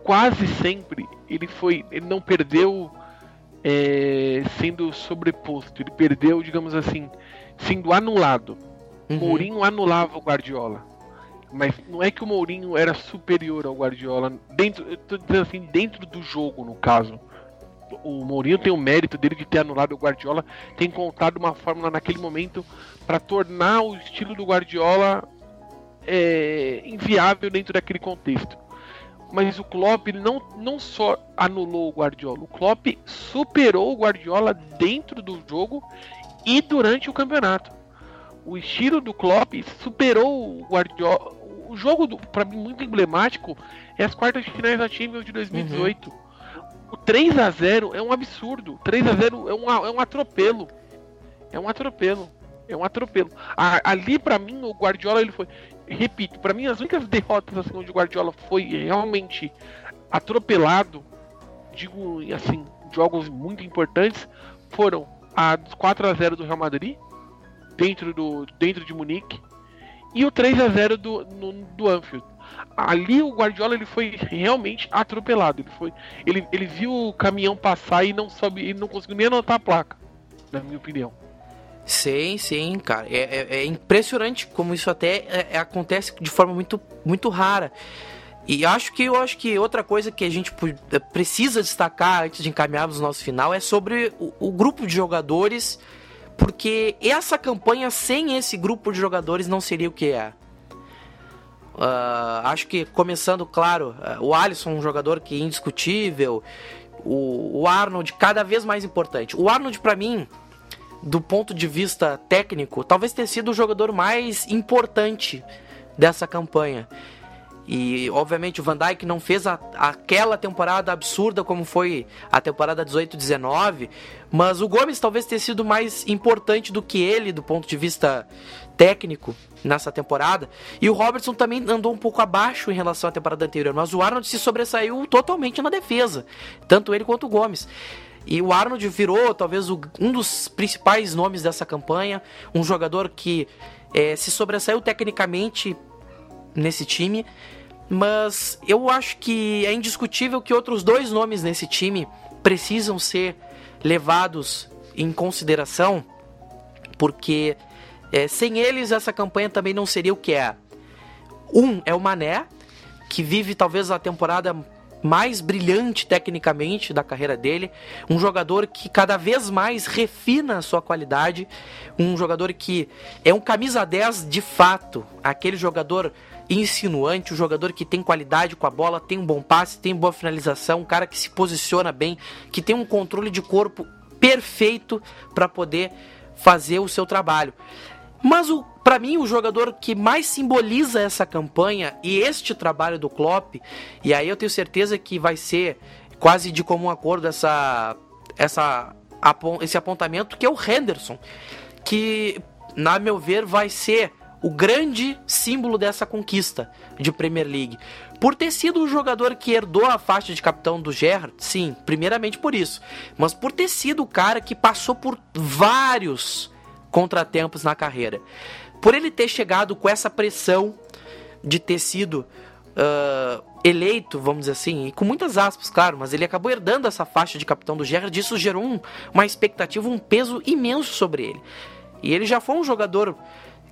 quase sempre ele foi, ele não perdeu é, sendo sobreposto, ele perdeu, digamos assim, sendo anulado. Uhum. Mourinho anulava o Guardiola, mas não é que o Mourinho era superior ao Guardiola, dentro, eu tô dizendo assim, dentro do jogo, no caso. O Mourinho tem o mérito dele de ter anulado o Guardiola, tem encontrado uma fórmula naquele momento para tornar o estilo do Guardiola é, inviável dentro daquele contexto. Mas o Klopp não, não só anulou o Guardiola, o Klopp superou o Guardiola dentro do jogo e durante o campeonato. O estilo do Klopp superou o Guardiola. O jogo, para mim, muito emblemático é as quartas de finais da Champions de dois mil e dezoito. Uhum. O três a zero é um absurdo. três a zero é um, é um atropelo. É um atropelo. É um atropelo. A, ali, pra mim, o Guardiola, ele foi... Repito, pra mim, as únicas derrotas assim, onde o Guardiola foi realmente atropelado, digo, assim, jogos muito importantes, foram a quatro a zero do Real Madrid, dentro, do, dentro de Munique, e o três a zero do, no, do Anfield. Ali o Guardiola ele foi realmente atropelado. Ele, foi, ele, ele viu o caminhão passar e não soube, ele não conseguiu nem anotar a placa, na minha opinião. Sim, sim, cara. É, é, é impressionante como isso até é, é, acontece de forma muito, muito rara. E acho que, eu acho que outra coisa que a gente precisa destacar antes de encaminharmos o nosso final é sobre o, o grupo de jogadores, porque essa campanha sem esse grupo de jogadores não seria o que é. Uh, acho que começando, claro, uh, o Alisson, um jogador que é indiscutível, o, o Arnold cada vez mais importante. O Arnold, pra mim, do ponto de vista técnico, talvez tenha sido o jogador mais importante dessa campanha. E, obviamente, o Van Dijk não fez a, aquela temporada absurda como foi a temporada dezoito dezenove, mas o Gomes talvez tenha sido mais importante do que ele, do ponto de vista técnico, nessa temporada. E o Robertson também andou um pouco abaixo em relação à temporada anterior, mas o Arnold se sobressaiu totalmente na defesa, tanto ele quanto o Gomes. E o Arnold virou talvez o, um dos principais nomes dessa campanha, um jogador que é, se sobressaiu tecnicamente nesse time, mas eu acho que é indiscutível que outros dois nomes nesse time precisam ser levados em consideração, porque é, sem eles essa campanha também não seria o que é. Um é o Mané, que vive talvez a temporada mais brilhante tecnicamente da carreira dele, um jogador que cada vez mais refina a sua qualidade, um jogador que é um camisa dez de fato, aquele jogador insinuante, um jogador que tem qualidade com a bola, tem um bom passe, tem boa finalização, um cara que se posiciona bem, que tem um controle de corpo perfeito para poder fazer o seu trabalho. Mas o Para mim, o jogador que mais simboliza essa campanha e este trabalho do Klopp, e aí eu tenho certeza que vai ser quase de comum acordo essa, essa, esse apontamento, que é o Henderson, que, na meu ver, vai ser o grande símbolo dessa conquista de Premier League. Por ter sido o jogador que herdou a faixa de capitão do Gerrard, sim, primeiramente por isso, mas por ter sido o cara que passou por vários contratempos na carreira. Por ele ter chegado com essa pressão de ter sido uh, eleito, vamos dizer assim, e com muitas aspas, claro, mas ele acabou herdando essa faixa de capitão do Gerrard, isso gerou um, uma expectativa, um peso imenso sobre ele. E ele já foi um jogador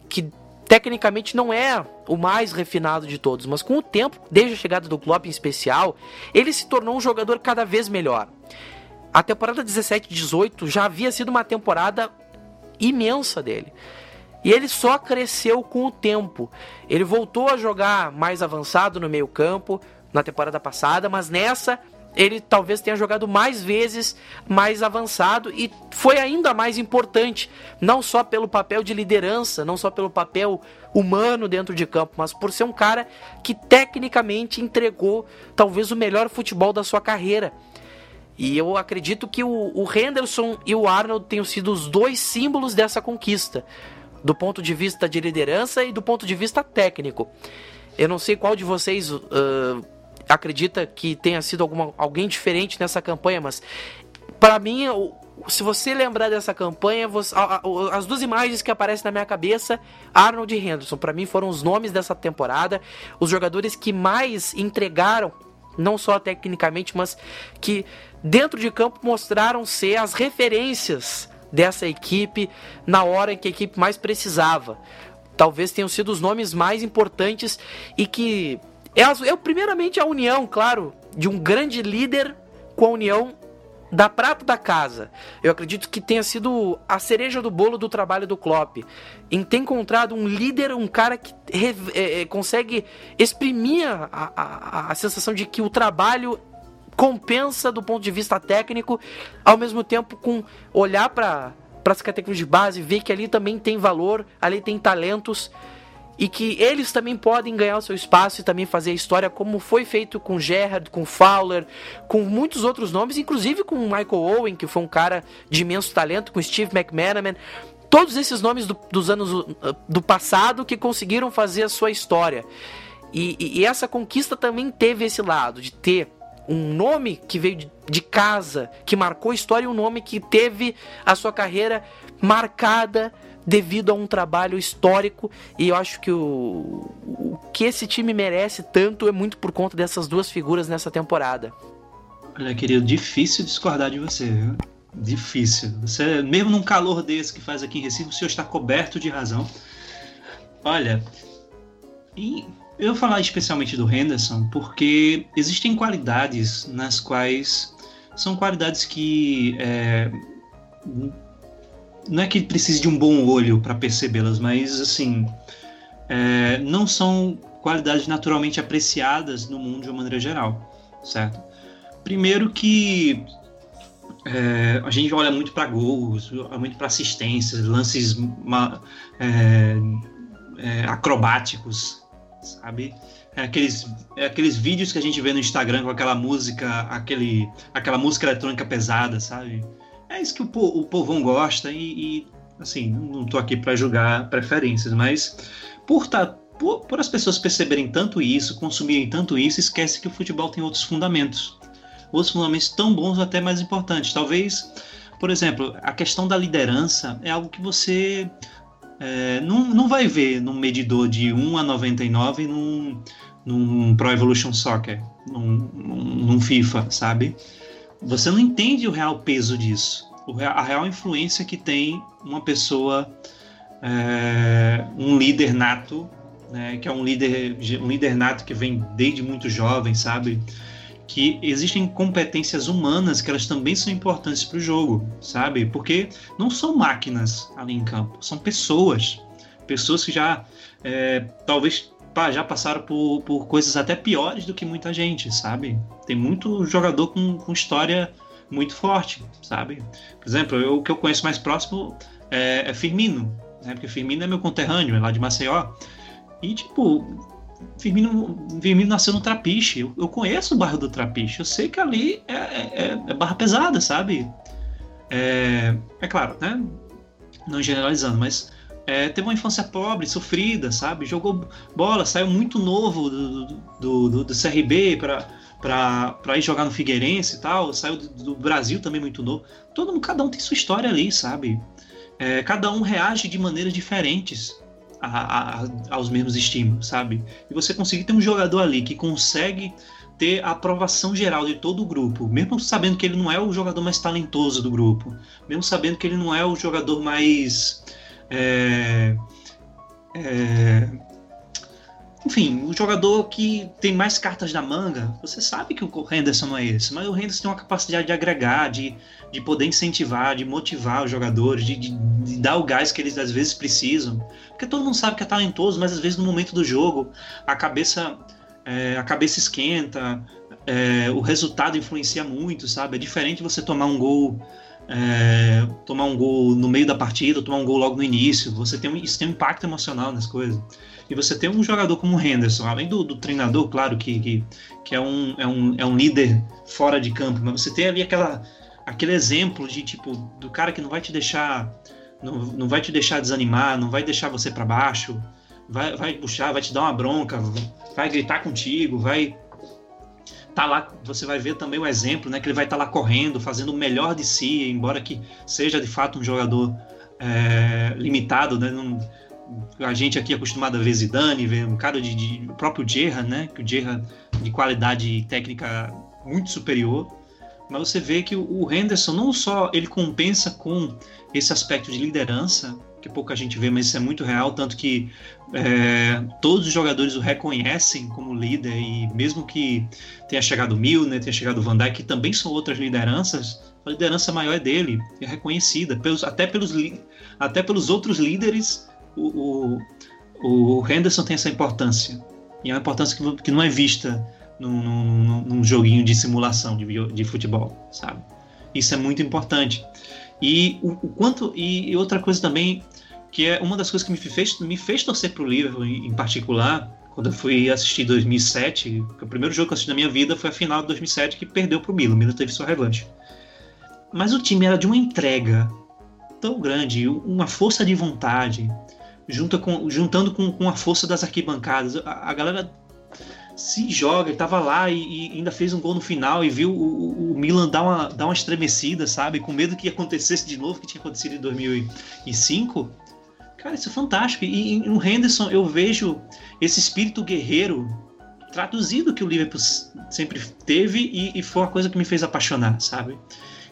que tecnicamente não é o mais refinado de todos, mas com o tempo, desde a chegada do Klopp em especial, ele se tornou um jogador cada vez melhor. A temporada dezessete dezoito já havia sido uma temporada imensa dele. E ele só cresceu com o tempo. Ele voltou a jogar mais avançado no meio-campo na temporada passada, mas nessa ele talvez tenha jogado mais vezes mais avançado e foi ainda mais importante, não só pelo papel de liderança, não só pelo papel humano dentro de campo, mas por ser um cara que tecnicamente entregou talvez o melhor futebol da sua carreira. E eu acredito que o, o Henderson e o Arnold tenham sido os dois símbolos dessa conquista, do ponto de vista de liderança e do ponto de vista técnico. Eu não sei qual de vocês uh, acredita que tenha sido alguma, alguém diferente nessa campanha, mas para mim, se você lembrar dessa campanha, você, a, a, as duas imagens que aparecem na minha cabeça, Arnold e Henderson, para mim foram os nomes dessa temporada, os jogadores que mais entregaram, não só tecnicamente, mas que dentro de campo mostraram ser as referências dessa equipe na hora em que a equipe mais precisava. Talvez tenham sido os nomes mais importantes e que elas, eu, primeiramente a união, claro, de um grande líder com a união da prata da casa. Eu acredito que tenha sido a cereja do bolo do trabalho do Klopp, em ter encontrado um líder, um cara que re, é, consegue exprimir a, a, a sensação de que o trabalho compensa do ponto de vista técnico, ao mesmo tempo com olhar para as categorias de base, ver que ali também tem valor, ali tem talentos e que eles também podem ganhar o seu espaço e também fazer a história, como foi feito com Gerrard, com Fowler, com muitos outros nomes, inclusive com Michael Owen, que foi um cara de imenso talento, com Steve McManaman, todos esses nomes do, dos anos do passado que conseguiram fazer a sua história. E, e, e essa conquista também teve esse lado de ter um nome que veio de casa, que marcou a história, e um nome que teve a sua carreira marcada devido a um trabalho histórico. E eu acho que o, o que esse time merece tanto é muito por conta dessas duas figuras nessa temporada. Olha, querido, difícil discordar de você, viu? Difícil. Você, mesmo num calor desse que faz aqui em Recife, o senhor está coberto de razão. Olha, e eu vou falar especialmente do Henderson porque existem qualidades nas quais são qualidades que é, não é que precise de um bom olho para percebê-las, mas assim é, não são qualidades naturalmente apreciadas no mundo de uma maneira geral, certo? Primeiro que é, a gente olha muito para gols, olha muito para assistências, lances é, é, acrobáticos, sabe? É aqueles, é aqueles vídeos que a gente vê no Instagram com aquela música, aquele, aquela música eletrônica pesada, sabe? É isso que o, o povão gosta e, e assim, não tô aqui para julgar preferências, mas por, tá, por, por as pessoas perceberem tanto isso, consumirem tanto isso, esquece que o futebol tem outros fundamentos. Outros fundamentos tão bons ou até mais importantes. Talvez, por exemplo, a questão da liderança é algo que você... É, não, não vai ver num medidor de um a noventa e nove num, num Pro Evolution Soccer, num, num, num FIFA, sabe? Você não entende o real peso disso, o real, a real influência que tem uma pessoa, é, um líder nato, né, que é um líder, um líder nato que vem desde muito jovem, sabe? Que existem competências humanas que elas também são importantes para o jogo, sabe? Porque não são máquinas ali em campo, são pessoas. Pessoas que já, é, talvez, pá, já passaram por, por coisas até piores do que muita gente, sabe? Tem muito jogador com, com história muito forte, sabe? Por exemplo, eu, o que eu conheço mais próximo é, é Firmino, né? Porque Firmino é meu conterrâneo, é lá de Maceió. E, tipo... Firmino, Firmino nasceu no Trapiche. Eu, eu conheço o bairro do Trapiche. Eu sei que ali é, é, é barra pesada, sabe? É, é claro, né? Não generalizando, mas é, teve uma infância pobre, sofrida, sabe? Jogou bola, saiu muito novo do, do, do, do C R B pra, pra, pra ir jogar no Figueirense e tal. Saiu do, do Brasil também muito novo. Todo mundo, cada um tem sua história ali, sabe? É, cada um reage de maneiras diferentes A, a, aos mesmos estímulos, sabe? E você conseguir ter um jogador ali que consegue ter a aprovação geral de todo o grupo, mesmo sabendo que ele não é o jogador mais talentoso do grupo, mesmo sabendo que ele não é o jogador mais... É, é, enfim, o jogador que tem mais cartas na manga, você sabe que o Henderson não é esse, mas o Henderson tem uma capacidade de agregar, de, de poder incentivar, de motivar os jogadores, de, de, de dar o gás que eles às vezes precisam. Porque todo mundo sabe que é talentoso, mas às vezes no momento do jogo a cabeça, é, a cabeça esquenta, é, o resultado influencia muito, sabe? É diferente você tomar um gol... É, tomar um gol no meio da partida, tomar um gol logo no início, você tem um, isso tem um impacto emocional nas coisas. E você tem um jogador como o Henderson, além do, do treinador, claro, que, que, que é, um, é, um, é um líder fora de campo, mas você tem ali aquela, aquele exemplo de tipo do cara que não vai te deixar, não, não vai te deixar desanimar, não vai deixar você para baixo, vai, vai puxar, vai te dar uma bronca, vai gritar contigo, vai... Tá lá, você vai ver também o exemplo, né, que ele vai estar tá lá correndo, fazendo o melhor de si, embora que seja de fato um jogador é, limitado, né? Não, a gente aqui é acostumado a ver Zidane, ver um cara de, de o próprio Gerrard, né, que o Gerrard de qualidade técnica muito superior, mas você vê que o Henderson não só ele compensa com esse aspecto de liderança, que pouca gente vê, mas isso é muito real, tanto que é, todos os jogadores o reconhecem como líder, e mesmo que tenha chegado o Milner, tenha chegado o Van Dijk, que também são outras lideranças, a liderança maior é dele, é reconhecida, pelos, até, pelos, até pelos outros líderes, o, o, o Henderson tem essa importância, e é uma importância que, que não é vista num, num, num joguinho de simulação de, de futebol, sabe? Isso é muito importante. E o, o quanto e outra coisa também, que é uma das coisas que me fez, me fez torcer pro Liverpool em, em particular, quando eu fui assistir dois mil e sete, o primeiro jogo que eu assisti na minha vida foi a final de dois mil e sete, que perdeu pro Milan, o Milan teve sua revanche. Mas o time era de uma entrega tão grande, uma força de vontade, junto com, juntando com, com a força das arquibancadas, a, a galera se joga, estava lá e, e ainda fez um gol no final e viu o, o Milan dar uma, dar uma estremecida, sabe? Com medo que acontecesse de novo, que tinha acontecido em dois mil e cinco. Cara, isso é fantástico. E, e no Henderson eu vejo esse espírito guerreiro traduzido que o Liverpool sempre teve e, e foi uma coisa que me fez apaixonar, sabe?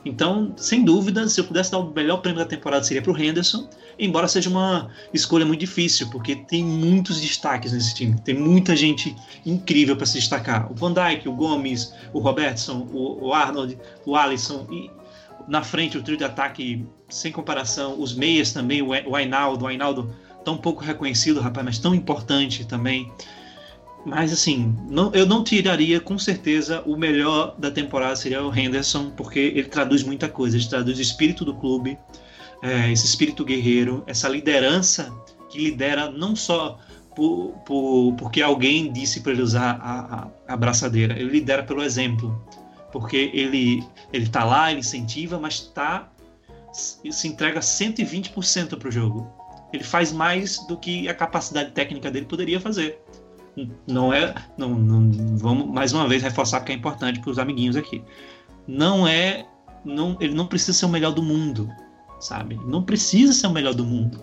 Então, sem dúvida, se eu pudesse dar o melhor prêmio da temporada seria para o Henderson, embora seja uma escolha muito difícil, porque tem muitos destaques nesse time, tem muita gente incrível para se destacar. O Van Dijk, o Gomes, o Robertson, o, o Arnold, o Alisson, e na frente o trio de ataque sem comparação, os meias também, o Ainaldo, o Ainaldo tão pouco reconhecido, rapaz, mas tão importante também. Mas assim, não, eu não tiraria, com certeza, o melhor da temporada seria o Henderson, porque ele traduz muita coisa, ele traduz o espírito do clube, é, esse espírito guerreiro, essa liderança que lidera não só por, por, porque alguém disse para ele usar a, a, a braçadeira, ele lidera pelo exemplo, porque ele está lá, ele incentiva, mas tá, se entrega cento e vinte por cento para o jogo. Ele faz mais do que a capacidade técnica dele poderia fazer. Não é, não, não, vamos mais uma vez reforçar porque é importante para os amiguinhos aqui. Não é, não, ele não precisa ser o melhor do mundo, sabe? Não precisa ser o melhor do mundo,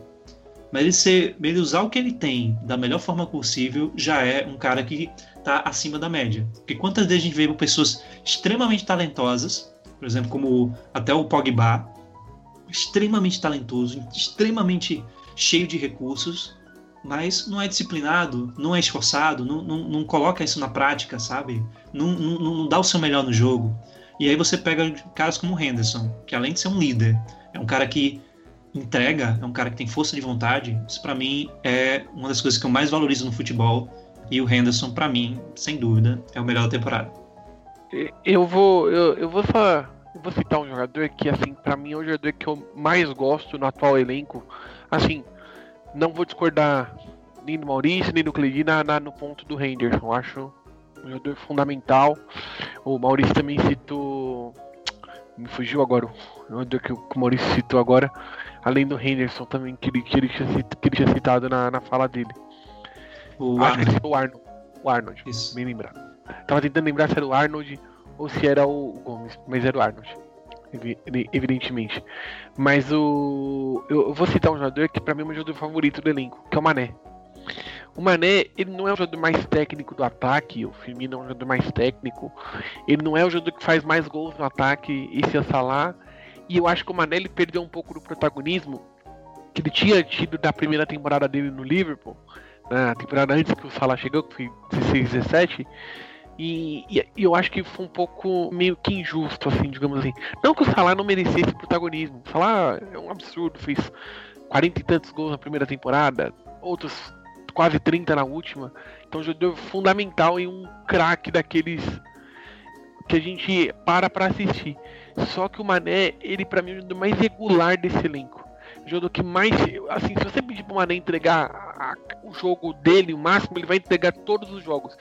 mas ele, ser, ele usar o que ele tem da melhor forma possível já é um cara que está acima da média. Porque quantas vezes a gente vê pessoas extremamente talentosas, por exemplo, como até o Pogba, extremamente talentoso, extremamente cheio de recursos, mas não é disciplinado, não é esforçado, não, não, não coloca isso na prática, sabe? Não, não, não dá o seu melhor no jogo. E aí você pega caras como o Henderson, que além de ser um líder, é um cara que entrega, é um cara que tem força de vontade. Isso pra mim é uma das coisas que eu mais valorizo no futebol. E o Henderson, pra mim, sem dúvida, é o melhor da temporada. Eu vou, eu, eu vou falar... Eu vou citar um jogador que, assim, pra mim é o jogador que eu mais gosto no atual elenco. Assim, não vou discordar nem do Maurício, nem do Cledi na, na, no ponto do Henderson. Acho um jogador fundamental. O Maurício também citou... Me fugiu agora o jogador que o Maurício citou agora. Além do Henderson também, que ele, que ele, tinha, que ele tinha citado na, na fala dele. O Acho Arnold. que foi o Arnold. O Arnold, Isso. bem lembrado. Tava tentando lembrar se era o Arnold... ou se era o Gomes, mas era o Arnold, evidentemente. Mas o... eu vou citar um jogador que pra mim é o meu jogador favorito do elenco, que é o Mané. O Mané, ele não é o jogador mais técnico do ataque, o Firmino é um jogador mais técnico, ele não é o jogador que faz mais gols no ataque, esse é o Salah, e eu acho que o Mané ele perdeu um pouco do protagonismo que ele tinha tido da primeira temporada dele no Liverpool, na temporada antes que o Salah chegou, que foi dezesseis, dezessete, E, e eu acho que foi um pouco meio que injusto, assim, digamos assim. Não que o Salah não merecesse protagonismo. O Salah é um absurdo, fez quarenta e tantos gols na primeira temporada, outros quase trinta na última. Então, um jogador fundamental e um craque daqueles que a gente para pra assistir. Só que o Mané, ele pra mim é o jogador mais regular desse elenco. O jogador que mais, assim, se você pedir pro Mané entregar a, o jogo dele, o máximo, ele vai entregar todos os jogos.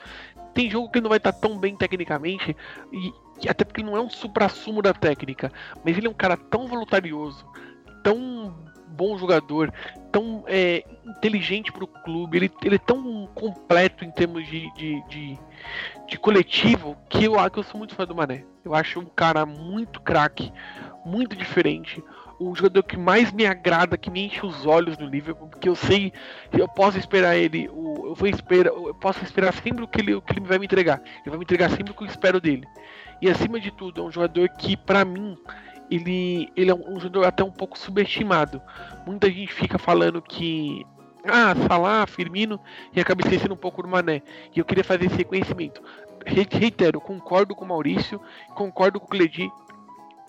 Tem jogo que ele não vai estar tão bem tecnicamente, e, e até porque ele não é um supra-sumo da técnica, mas ele é um cara tão voluntarioso, tão bom jogador, tão é, inteligente para o clube, ele, ele é tão completo em termos de, de, de, de coletivo, que eu, que eu sou muito fã do Mané. Eu acho um cara muito craque, muito diferente, o jogador que mais me agrada, que me enche os olhos no Liverpool, porque eu sei que eu posso esperar ele, eu vou esperar, eu posso esperar sempre o que ele, o que ele vai me entregar. Ele vai me entregar sempre o que eu espero dele. E acima de tudo, é um jogador que, pra mim, ele, ele é um jogador até um pouco subestimado. Muita gente fica falando que ah, Salah, Firmino, e acaba esquecendo um pouco do Mané. E eu queria fazer esse reconhecimento. Reitero, concordo com o Maurício, concordo com o Cledi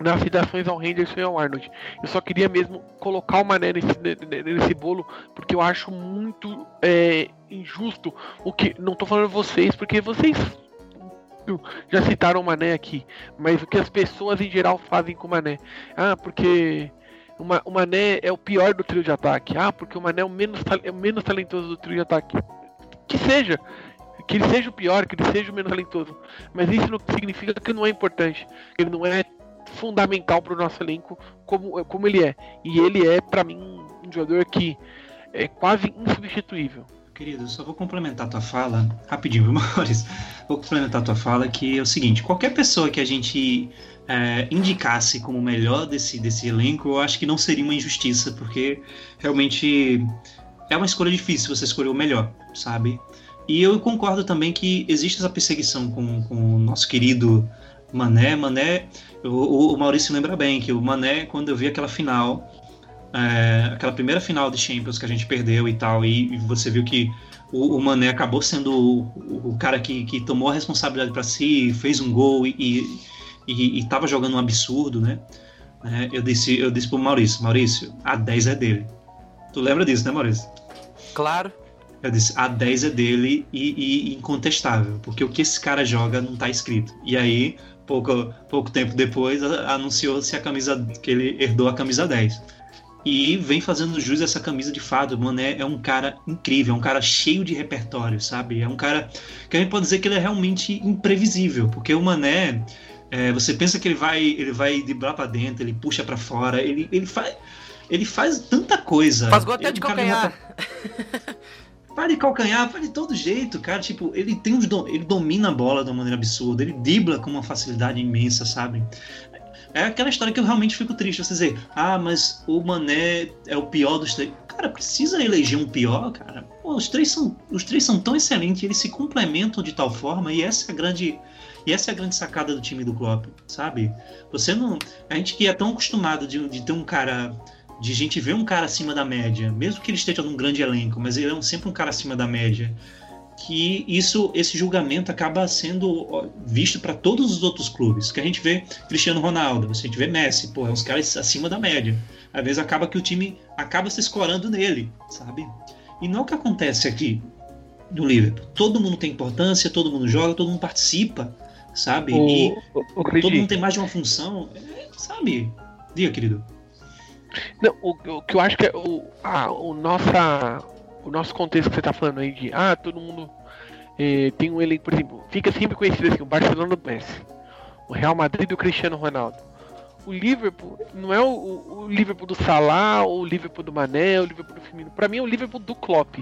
nas citações ao Henderson e ao Arnold. Eu só queria mesmo colocar o Mané nesse, nesse bolo, porque eu acho muito é, injusto o que... Não tô falando vocês, porque vocês já citaram o Mané aqui, mas o que as pessoas em geral fazem com o Mané. Ah, porque uma, o Mané é o pior do trio de ataque. Ah, porque o Mané é o menos, é o menos talentoso do trio de ataque. Que seja... Que ele seja o pior, que ele seja o menos talentoso. Mas isso não significa que não é importante. Ele não é... fundamental para o nosso elenco como, como ele é, e ele é para mim um jogador que é quase insubstituível. Querido, eu só vou complementar a tua fala, rapidinho, viu, Maurício? Vou complementar a tua fala, que é o seguinte, qualquer pessoa que a gente é, indicasse como melhor desse, desse elenco, eu acho que não seria uma injustiça, porque realmente é uma escolha difícil você escolher o melhor, sabe? E eu concordo também que existe essa perseguição com, com o nosso querido Mané, Mané, o, o Maurício lembra bem que o Mané, quando eu vi aquela final, é, aquela primeira final de Champions que a gente perdeu e tal, e, e você viu que o, o Mané acabou sendo o, o cara que, que tomou a responsabilidade para si, fez um gol e estava jogando um absurdo, né? É, eu disse, eu disse pro Maurício, Maurício, a dez é dele. Tu lembra disso, né, Maurício? Claro. Eu disse, a dez é dele e, e incontestável, porque o que esse cara joga não tá escrito. E aí... Pouco, pouco tempo depois, anunciou-se a camisa, que ele herdou a camisa dez. E vem fazendo jus a essa camisa de fato. O Mané é um cara incrível, é um cara cheio de repertório, sabe? É um cara que a gente pode dizer que ele é realmente imprevisível, porque o Mané, é, você pensa que ele vai, ele vai driblar pra dentro, ele puxa pra fora, ele, ele, faz, ele faz tanta coisa. Faz gol até de calcanhar. Para de calcanhar, para de todo jeito, cara. Tipo, ele tem uns do... ele domina a bola de uma maneira absurda, ele dribla com uma facilidade imensa, sabe? É aquela história que eu realmente fico triste, você dizer, ah, mas o Mané é o pior dos três. Cara, precisa eleger um pior, cara? Pô, os três são, os três são tão excelentes, eles se complementam de tal forma, e essa é a grande, e essa é a grande sacada do time do Klopp, sabe? Você não... A gente que é tão acostumado de, de ter um cara de gente ver um cara acima da média, mesmo que ele esteja num grande elenco, mas ele é sempre um cara acima da média, que isso, esse julgamento acaba sendo visto para todos os outros clubes, que a gente vê Cristiano Ronaldo, a gente vê Messi, pô, é uns caras acima da média. Às vezes acaba que o time acaba se escorando nele, sabe? E não é o que acontece aqui no Liverpool. Todo mundo tem importância, todo mundo joga, todo mundo participa, sabe? O, e o, o todo mundo tem mais de uma função, sabe? Diga, querido. Não, o, o que eu acho que é o, a, o, nossa, o nosso contexto que você tá falando aí de, ah, todo mundo eh, tem um elenco, por exemplo, fica sempre conhecido assim, o Barcelona do Messi, o Real Madrid do Cristiano Ronaldo. O Liverpool não é o, o, o Liverpool do Salah, ou o Liverpool do Mané, ou o Liverpool do Firmino. Pra mim é o Liverpool do Klopp.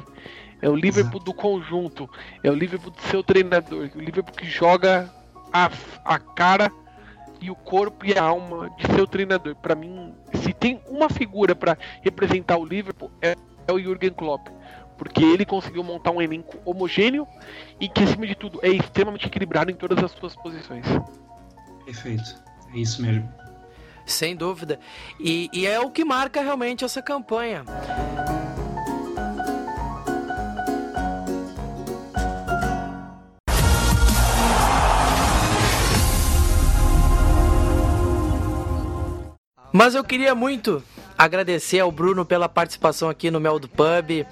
É o Liverpool do conjunto. É o Liverpool do seu treinador. O Liverpool que joga a, a cara e o corpo e a alma de seu treinador. Pra mim, se tem uma figura pra representar o Liverpool, é, é o Jürgen Klopp. Porque ele conseguiu montar um elenco homogêneo e que, acima de tudo, é extremamente equilibrado em todas as suas posições. Perfeito. É isso mesmo. Sem dúvida. E, e é o que marca realmente essa campanha. Mas eu queria muito agradecer ao Bruno pela participação aqui no Mel do Pub.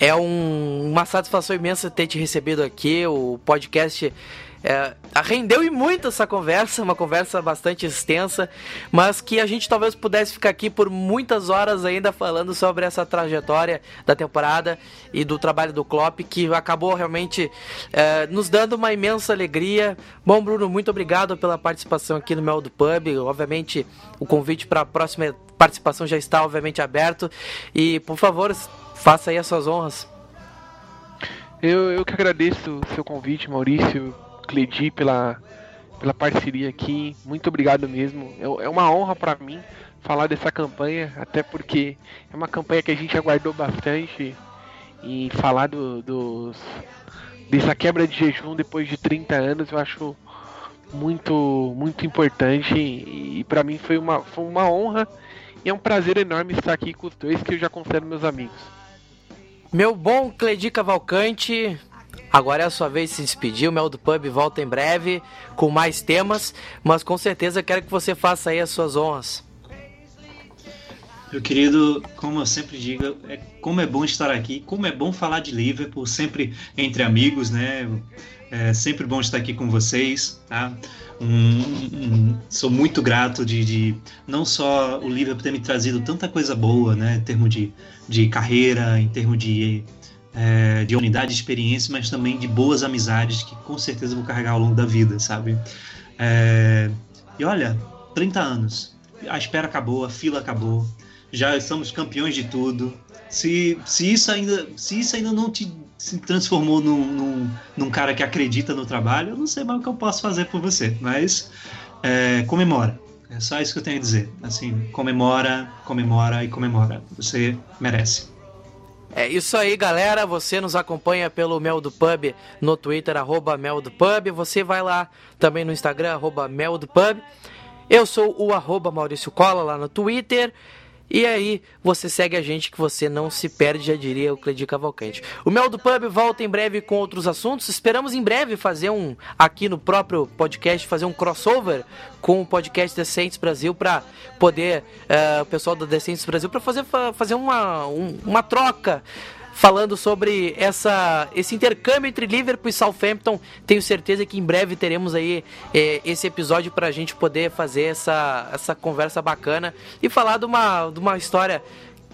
É um, uma satisfação imensa ter te recebido aqui. O podcast é, rendeu e muito essa conversa, uma conversa bastante extensa, mas que a gente talvez pudesse ficar aqui por muitas horas ainda falando sobre essa trajetória da temporada e do trabalho do Klopp, que acabou realmente é, nos dando uma imensa alegria. Bom, Bruno, muito obrigado pela participação aqui no Mel do Pub. Obviamente o convite para a próxima participação já está obviamente aberto e, por favor, faça aí as suas honras. Eu, eu que agradeço o seu convite, Maurício, Cledi, pela, pela parceria aqui. Muito obrigado mesmo. É, é uma honra para mim falar dessa campanha, até porque é uma campanha que a gente aguardou bastante, e falar do, do, dessa quebra de jejum depois de trinta anos eu acho muito, muito importante, e, e para mim foi uma, foi uma honra e é um prazer enorme estar aqui com os dois, que eu já considero meus amigos. Meu bom Cledi Cavalcante, agora é a sua vez de se despedir. O Mel do Pub volta em breve com mais temas, mas com certeza quero que você faça aí as suas honras. Meu querido, como eu sempre digo, é, como é bom estar aqui, como é bom falar de Liverpool, sempre entre amigos, né? É sempre bom estar aqui com vocês, tá? Um, um, sou muito grato de, de não só o Liverpool ter me trazido tanta coisa boa, né? Em termos de, de carreira, em termos de... É, de unidade de experiência, mas também de boas amizades que com certeza vou carregar ao longo da vida, sabe? É, e olha, trinta anos, a espera acabou, a fila acabou, já somos campeões de tudo. Se, se, isso, ainda, se isso ainda não te se transformou num, num, num cara que acredita no trabalho, eu não sei mais o que eu posso fazer por você, mas é, comemora, é só isso que eu tenho a dizer. Assim, comemora, comemora e comemora, você merece. É isso aí, galera. Você nos acompanha pelo Mel do Pub no Twitter, arroba Mel do Pub. Você vai lá também no Instagram, arroba Mel do Pub. Eu sou o arroba Maurício Cola lá no Twitter. E aí, você segue a gente que você não se perde, já diria o Cledi Cavalcante. O Mel do Pub volta em breve com outros assuntos. Esperamos em breve fazer um, aqui no próprio podcast, fazer um crossover com o podcast Decentes Brasil, para poder, uh, o pessoal do Decentes Brasil, para fazer, fazer uma, um, uma troca, falando sobre essa, esse intercâmbio entre Liverpool e Southampton. Tenho certeza que em breve teremos aí eh, esse episódio para a gente poder fazer essa, essa conversa bacana e falar de uma, de uma história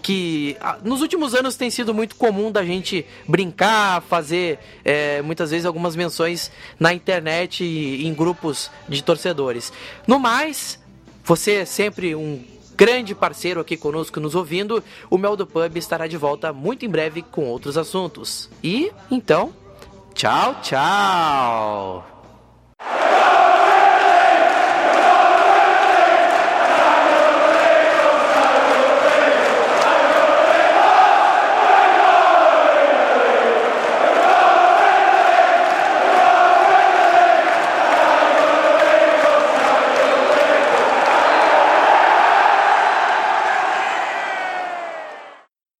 que nos últimos anos tem sido muito comum da gente brincar, fazer é, muitas vezes algumas menções na internet e em grupos de torcedores. No mais, você é sempre um grande parceiro aqui conosco, nos ouvindo. O Mel do Pub estará de volta muito em breve com outros assuntos. E, então, tchau, tchau!